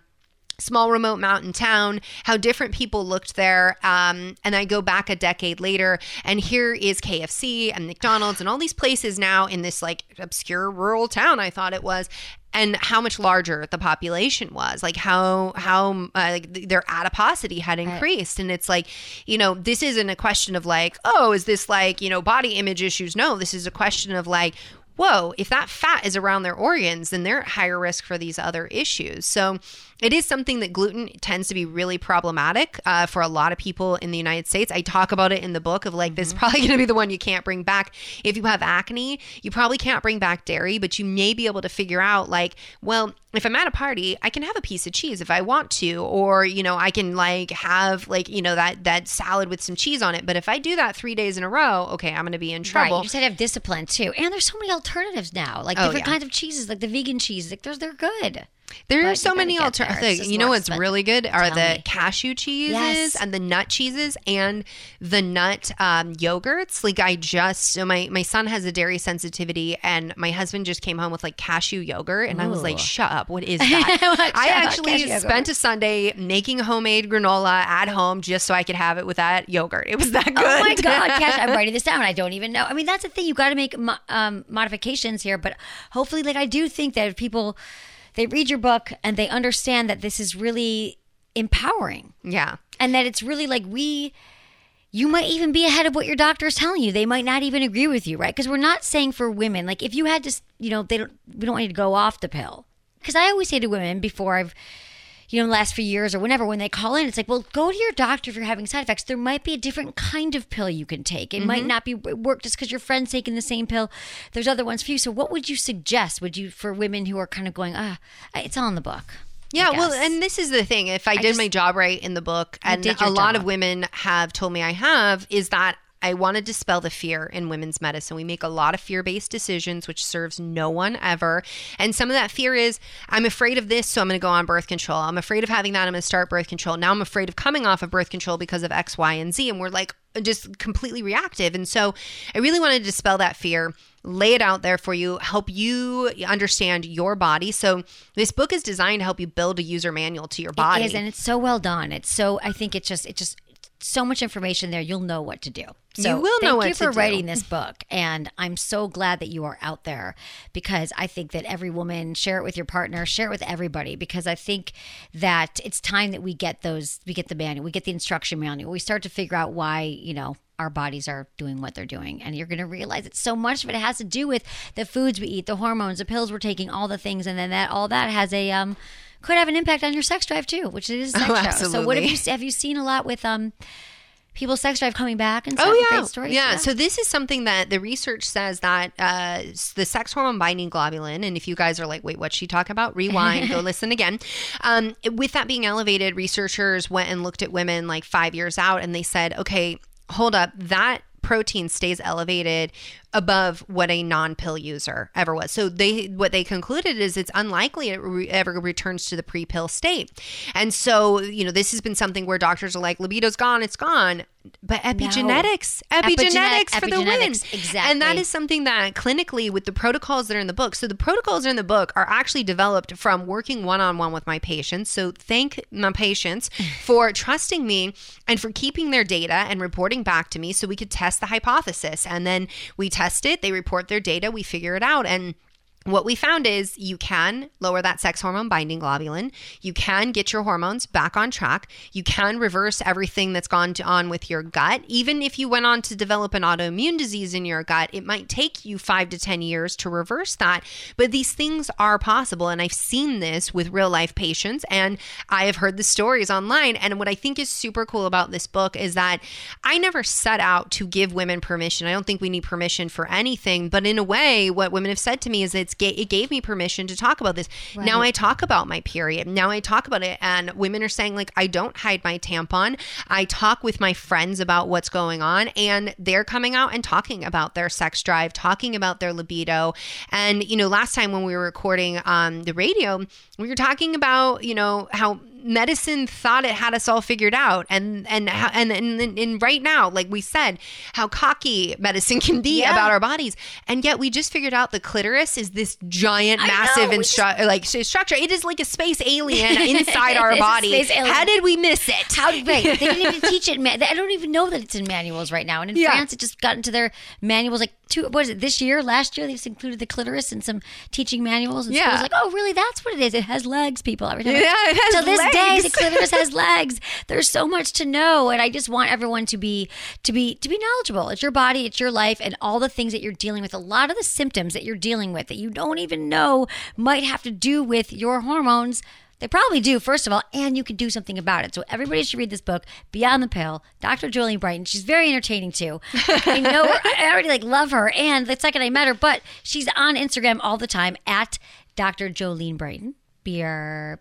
small remote mountain town, how different people looked there. And I go back a decade later, and here is KFC and McDonald's and all these places now in this like obscure rural town, I thought it was. And how much larger the population was, like how their adiposity had increased. And it's like, you know, this isn't a question of like, oh, is this like, you know, body image issues? No, this is a question of like, whoa, if that fat is around their organs, then they're at higher risk for these other issues. So it is something that gluten tends to be really problematic for a lot of people in the United States. I talk about it in the book of like, this is probably going to be the one you can't bring back. If you have acne, you probably can't bring back dairy, but you may be able to figure out like, well, if I'm at a party, I can have a piece of cheese if I want to, or, you know, I can like have like, you know, that salad with some cheese on it. But if I do that 3 days in a row, okay, I'm going to be in trouble. Right. You said have discipline too. And there's so many alternatives now, like different kinds of cheeses, like the vegan cheese, like they're good. There are so many alternatives. You know what's really good are the cashew cheeses and the nut cheeses and the nut yogurts. Like my son has a dairy sensitivity, and my husband just came home with like cashew yogurt, and I was like, shut up, what is that? I actually spent a Sunday making homemade granola at home just so I could have it with that yogurt. It was that good. Oh my God, cashew! I'm writing this down. I don't even know. I mean, that's the thing. You got to make modifications here, but hopefully, like I do think that if people, they read your book and they understand that this is really empowering. Yeah. And that it's really like you might even be ahead of what your doctor is telling you. They might not even agree with you, right? Because we're not saying for women, like if you had to, you know, we don't want you to go off the pill. Because I always say to women before I've, you know, in the last few years or whenever, when they call in, it's like, well, go to your doctor if you're having side effects. There might be a different kind of pill you can take. It might not be work just because your friend's taking the same pill. There's other ones for you. So what would you suggest for women who are kind of going, it's all in the book? Yeah, well, and this is the thing. If I did my job right in the book, and a lot of women have told me I have, is that I want to dispel the fear in women's medicine. We make a lot of fear-based decisions, which serves no one ever. And some of that fear is, I'm afraid of this, so I'm going to go on birth control. I'm afraid of having that, I'm going to start birth control. Now I'm afraid of coming off of birth control because of X, Y, and Z. And we're like just completely reactive. And so I really want to dispel that fear, lay it out there for you, help you understand your body. So this book is designed to help you build a user manual to your body. It is, and it's so well done. It's so, I think it's just so much information there, you'll know what to do. So you will know what to do. Thank you for writing this book. And I'm so glad that you are out there, because I think that every woman, share it with your partner, share it with everybody, because I think that it's time that we get the manual, we get the instruction manual, we start to figure out why, you know, our bodies are doing what they're doing. And you're going to realize that so much of it has to do with the foods we eat, the hormones, the pills we're taking, all the things. And then that all that has a could have an impact on your sex drive too, which it is a sex drive. Absolutely. So what have you seen a lot with people's sex drive coming back and stuff? Oh, yeah. Great stories. Yeah. So this is something that the research says that the sex hormone binding globulin, and if you guys are like, wait, what's she talking about? Rewind, go listen again. With that being elevated, researchers went and looked at women like 5 years out, and they said, okay, hold up, that protein stays elevated above what a non-pill user ever was. So what they concluded is it's unlikely it ever returns to the pre-pill state. And so, you know, this has been something where doctors are like, libido's gone, it's gone. But epigenetics for the win. Exactly. And that is something that clinically with the protocols that are in the book. So the protocols in the book are actually developed from working one-on-one with my patients. So thank my patients for trusting me and for keeping their data and reporting back to me so we could test the hypothesis. And then we test it, they report their data, we figure it out. And what we found is you can lower that sex hormone binding globulin. You can get your hormones back on track. You can reverse everything that's gone on with your gut. Even if you went on to develop an autoimmune disease in your gut, it might take you 5 to 10 years to reverse that. But these things are possible. And I've seen this with real life patients, and I have heard the stories online. And what I think is super cool about this book is that I never set out to give women permission. I don't think we need permission for anything. But in a way, what women have said to me is it gave me permission to talk about this. Right. Now I talk about my period. Now I talk about it, and women are saying like, I don't hide my tampon. I talk with my friends about what's going on, and they're coming out and talking about their sex drive, talking about their libido. And, you know, last time when we were recording on the radio, we were talking about, you know, how medicine thought it had us all figured out, and right now, like we said, how cocky medicine can be about our bodies, and yet we just figured out the clitoris is this giant, massive, structure. It is like a space alien inside our body. How did we miss it? They didn't even teach it. I don't even know that it's in manuals right now. And in France, it just got into their manuals. Like, this year, last year, they just included the clitoris in some teaching manuals. And schools like, oh, really? That's what it is. It has legs, people. Yeah, it has legs. Day, the clitoris has legs. There's so much to know, and I just want everyone to be knowledgeable. It's your body, it's your life, and all the things that you're dealing with. A lot of the symptoms that you're dealing with that you don't even know might have to do with your hormones. They probably do, first of all, and you can do something about it. So everybody should read this book, Beyond the Pill, Dr. Jolene Brighten. She's very entertaining, too. I know her. I already love her, and the second I met her, but she's on Instagram all the time, at Dr. Jolene Brighten. Brighten.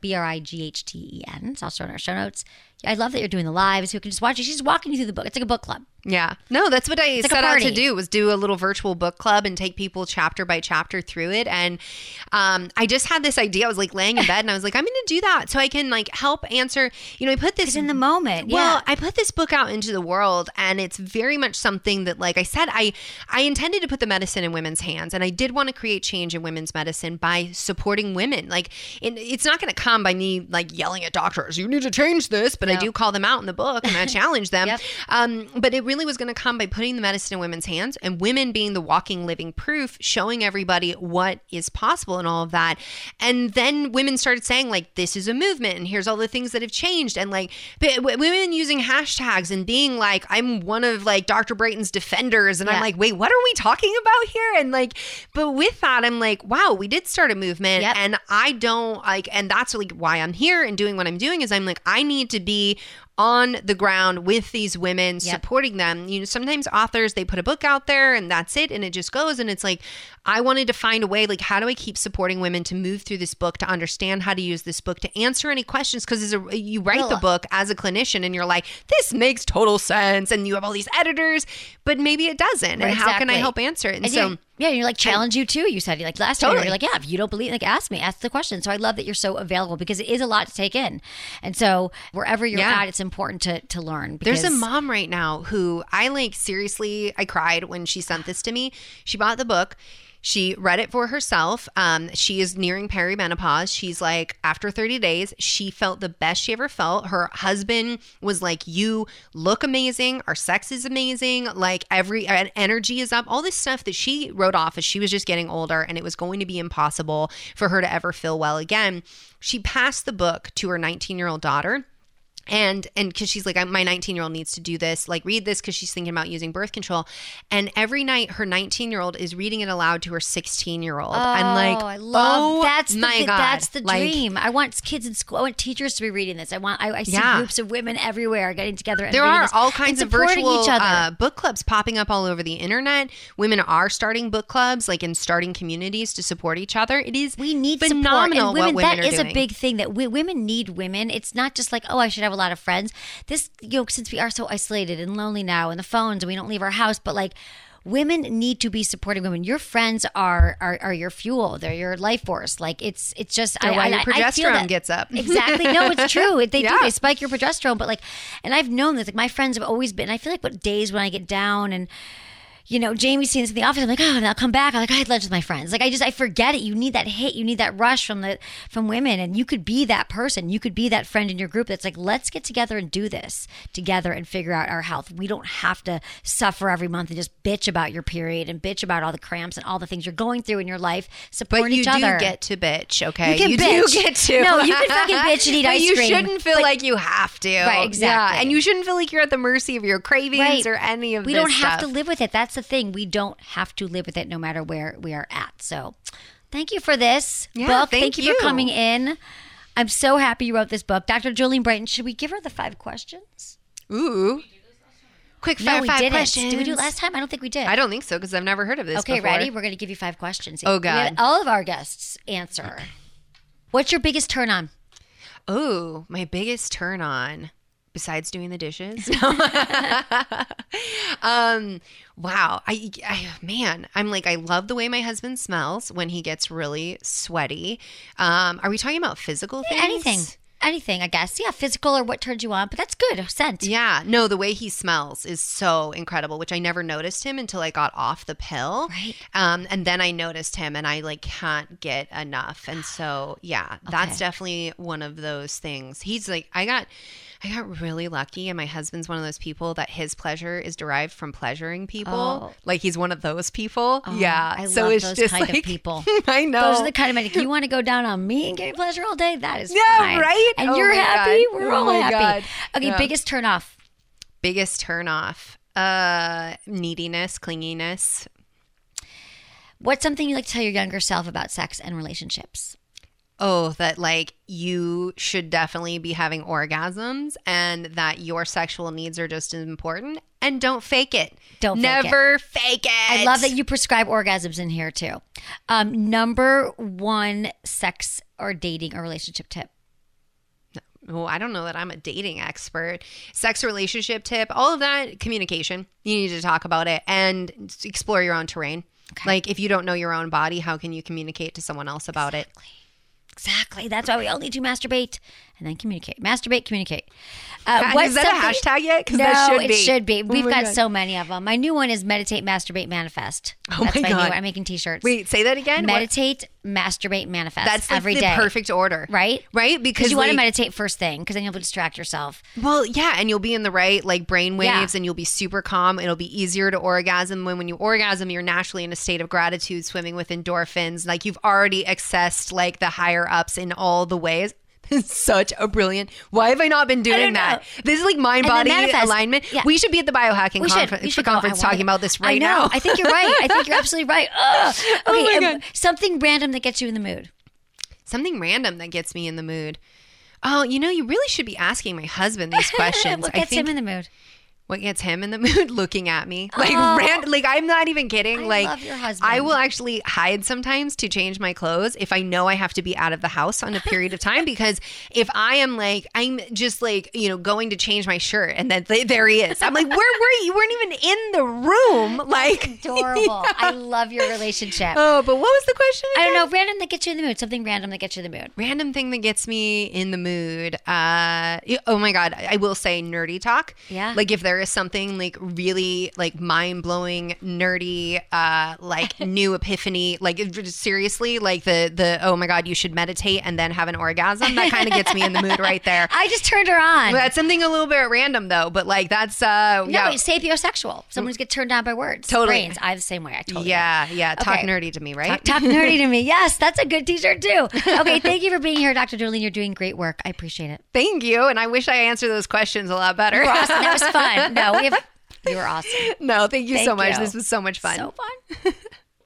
It's also in our show notes. I love that you're doing the lives. Who can just watch it? She's walking you through the book. It's like a book club. Yeah. No, that's what I set out to do, was do a little virtual book club and take people chapter by chapter through it. And I just had this idea. I was like laying in bed and I was like, I'm going to do that so I can like help answer. You know, I put this in the moment. Well, I put this book out into the world, and it's very much something that, like I said, I intended to put the medicine in women's hands, and I did want to create change in women's medicine by supporting women. Like, it's not going to come by me like yelling at doctors, you need to change this, but I do call them out in the book and I challenge them. But it really was going to come by putting the medicine in women's hands, and women being the walking, living proof, showing everybody what is possible and all of that. And then women started saying, like, this is a movement and here's all the things that have changed. And like women using hashtags and being like, I'm one of like Dr. Brighten's defenders. And I'm like, wait, what are we talking about here? And like, but with that, I'm like, wow, we did start a movement. And I don't like, and that's like why I'm here and doing what I'm doing, is I'm like, I need to be on the ground with these women, supporting them. You know, sometimes authors, they put a book out there and that's it, and it just goes. And it's like, I wanted to find a way, like, how do I keep supporting women to move through this book, to understand how to use this book, to answer any questions? Because you write the book as a clinician and you're like, this makes total sense, and you have all these editors, but maybe it doesn't. Right, and how can I help answer it? And so... Yeah, you're like, challenge you too. You said, like, last year, you're like, yeah, if you don't believe, like, ask me, ask the question. So I love that you're so available, because it is a lot to take in. And so wherever you're at, it's important to learn. There's a mom right now who I like, seriously, I cried when she sent this to me. She bought the book. She read it for herself. She is nearing perimenopause. She's like, after 30 days, she felt the best she ever felt. Her husband was like, you look amazing. Our sex is amazing. Like, our energy is up. All this stuff that she wrote off as she was just getting older, and it was going to be impossible for her to ever feel well again. She passed the book to her 19-year-old daughter. And because she's like, my 19-year-old needs to do this, like, read this, because she's thinking about using birth control. And every night her 19-year-old is reading it aloud to her 16-year-old. I'm like, God. That's the dream. I want kids in school. I want teachers to be reading this. I see groups of women everywhere getting together and reading this. There are all kinds of virtual book clubs popping up all over the internet. Women are starting book clubs, like, and starting communities to support each other. It is phenomenal what women are doing. That is a big thing, that women need women. It's not just like, oh, I should have a lot of friends. This, you know, since we are so isolated and lonely now, and the phones, and we don't leave our house, but like, women need to be supporting women. Your friends are your fuel. They're your life force. Like, it's just why your progesterone gets up. Exactly. No, it's true. They do. They spike your progesterone. But like, and I've known this. Like, my friends have always been. I feel like, what days when I get down and, you know, Jamie's seen this in the office, I'm like, oh, and I'll come back. I'm like, I had lunch with my friends. Like, I forget it. You need that hit. You need that rush from women. And you could be that person. You could be that friend in your group that's like, let's get together and do this together and figure out our health. We don't have to suffer every month and just bitch about your period and bitch about all the cramps and all the things you're going through in your life. Support each other. But you do get to bitch, okay? You do get to. No, you can fucking bitch and eat ice cream. But you shouldn't feel like you have to. Right, exactly. Yeah, and you shouldn't feel like you're at the mercy of your cravings or any of this stuff. We don't have to live with it. That's the thing. We don't have to live with it, no matter where we are at. So thank you for this book. Thank you for coming in. I'm so happy you wrote this book. Dr. Jolene Brighten, should we give her the 5 questions? Ooh. Quick fire 5 questions. Did we do it last time? I don't think we did. I don't think so, because I've never heard of this before. Okay, ready? We're going to give you 5 questions. Oh, God. All of our guests answer. What's your biggest turn on? Oh, my biggest turn on. Besides doing the dishes, wow! I'm like, I love the way my husband smells when he gets really sweaty. Are we talking about physical things? Anything? anything, I guess. Yeah, physical or what turned you on, but that's good. Scent. Yeah. No, the way he smells is so incredible, which I never noticed him until I got off the pill. Right. And then I noticed him and I like can't get enough. And so, yeah, that's definitely one of those things. He's like, I got really lucky, and my husband's one of those people that his pleasure is derived from pleasuring people. Oh. Like he's one of those people. Oh, yeah. I so love it's those just kind like, of people. I know. Those are the kind of men, if you want to go down on me and get me pleasure all day, that is fine. Yeah, right? And you're happy. God. We're all happy. God. Okay, yeah. Biggest turn off. Biggest turn off. Neediness, clinginess. What's something you like to tell your younger self about sex and relationships? Oh, that like you should definitely be having orgasms and that your sexual needs are just as important. And don't fake it. Never fake it. I love that you prescribe orgasms in here too. Number one sex or dating or relationship tip. Well, I don't know that I'm a dating expert. Sex, relationship tip, all of that, communication. You need to talk about it and explore your own terrain. Okay. Like if you don't know your own body, how can you communicate to someone else about it? Exactly. That's why we all need to masturbate and then communicate. Masturbate, communicate. Is that a hashtag yet? No, that should be. It should be. We've got so many of them. My new one is meditate, masturbate, manifest. Oh, that's my God. New one. I'm making t-shirts. Wait, say that again? Meditate, masturbate, manifest. That's like every day. Perfect order. Right? Right? Because you want to meditate first thing because then you'll distract yourself. Well, yeah. And you'll be in the right like brain waves and you'll be super calm. It'll be easier to orgasm. When you orgasm, you're naturally in a state of gratitude, swimming with endorphins. Like you've already accessed like the higher ups in all the ways. Such a brilliant. Why have I not been doing that? Know. This is like mind body alignment. Yeah. We should be at the biohacking conference talking about this right now. I think you're right. I think you're absolutely right. Ugh. Okay, something random that gets you in the mood. Something random that gets me in the mood. Oh, you really should be asking my husband these questions. What gets him in the mood? What gets him in the mood? Looking at me. Like I'm not even kidding. I love your husband. I will actually hide sometimes to change my clothes if I know I have to be out of the house on a period of time, because if I am like, I'm just like, going to change my shirt and then there he is. I'm like, where were you? You weren't even in the room. Like, that's adorable. Yeah. I love your relationship. Oh, but what was the question again? I don't know. Random that gets you in the mood. Something random that gets you in the mood. Random thing that gets me in the mood. Oh my God. I will say nerdy talk. Yeah. Like if there is something like really like mind-blowing nerdy like new epiphany, like seriously, like the oh my God, you should meditate and then have an orgasm, that kind of gets me in the mood right there. I just turned her on. That's something a little bit random though, but like that's it's sapiosexual. Someone who's get turned on by words. Totally. Brains. I the same way. I totally talk nerdy to me, right? Talk nerdy to me. Yes, that's a good t-shirt too. Okay, thank you for being here, Dr. Jolene. You're doing great work. I appreciate it. Thank you, and I wish I answered those questions a lot better. Awesome. That was fun. No, you were awesome. No, thank you so much. This was so much fun. So fun.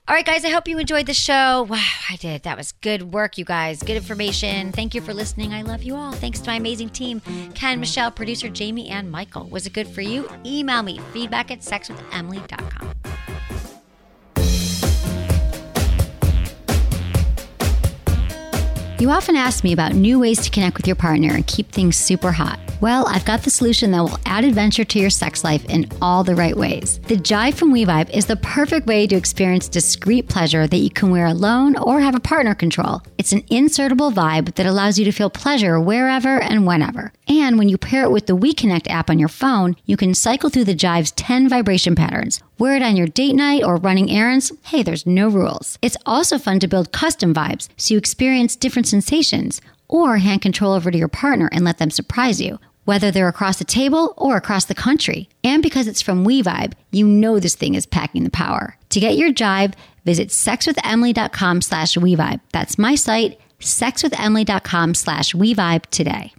All right, guys, I hope you enjoyed the show. Wow, I did. That was good work, you guys. Good information. Thank you for listening. I love you all. Thanks to my amazing team, Ken, Michelle, producer Jamie, and Michael. Was it good for you? Email me, feedback@sexwithemily.com. You often ask me about new ways to connect with your partner and keep things super hot. Well, I've got the solution that will add adventure to your sex life in all the right ways. The Jive from WeVibe is the perfect way to experience discreet pleasure that you can wear alone or have a partner control. It's an insertable vibe that allows you to feel pleasure wherever and whenever. And when you pair it with the WeConnect app on your phone, you can cycle through the Jive's 10 vibration patterns. Wear it on your date night or running errands. Hey, there's no rules. It's also fun to build custom vibes so you experience different sensations, or hand control over to your partner and let them surprise you, whether they're across the table or across the country. And because it's from WeVibe, this thing is packing the power. To get your jive, visit sexwithemily.com/WeVibe. That's my site, sexwithemily.com/WeVibe today.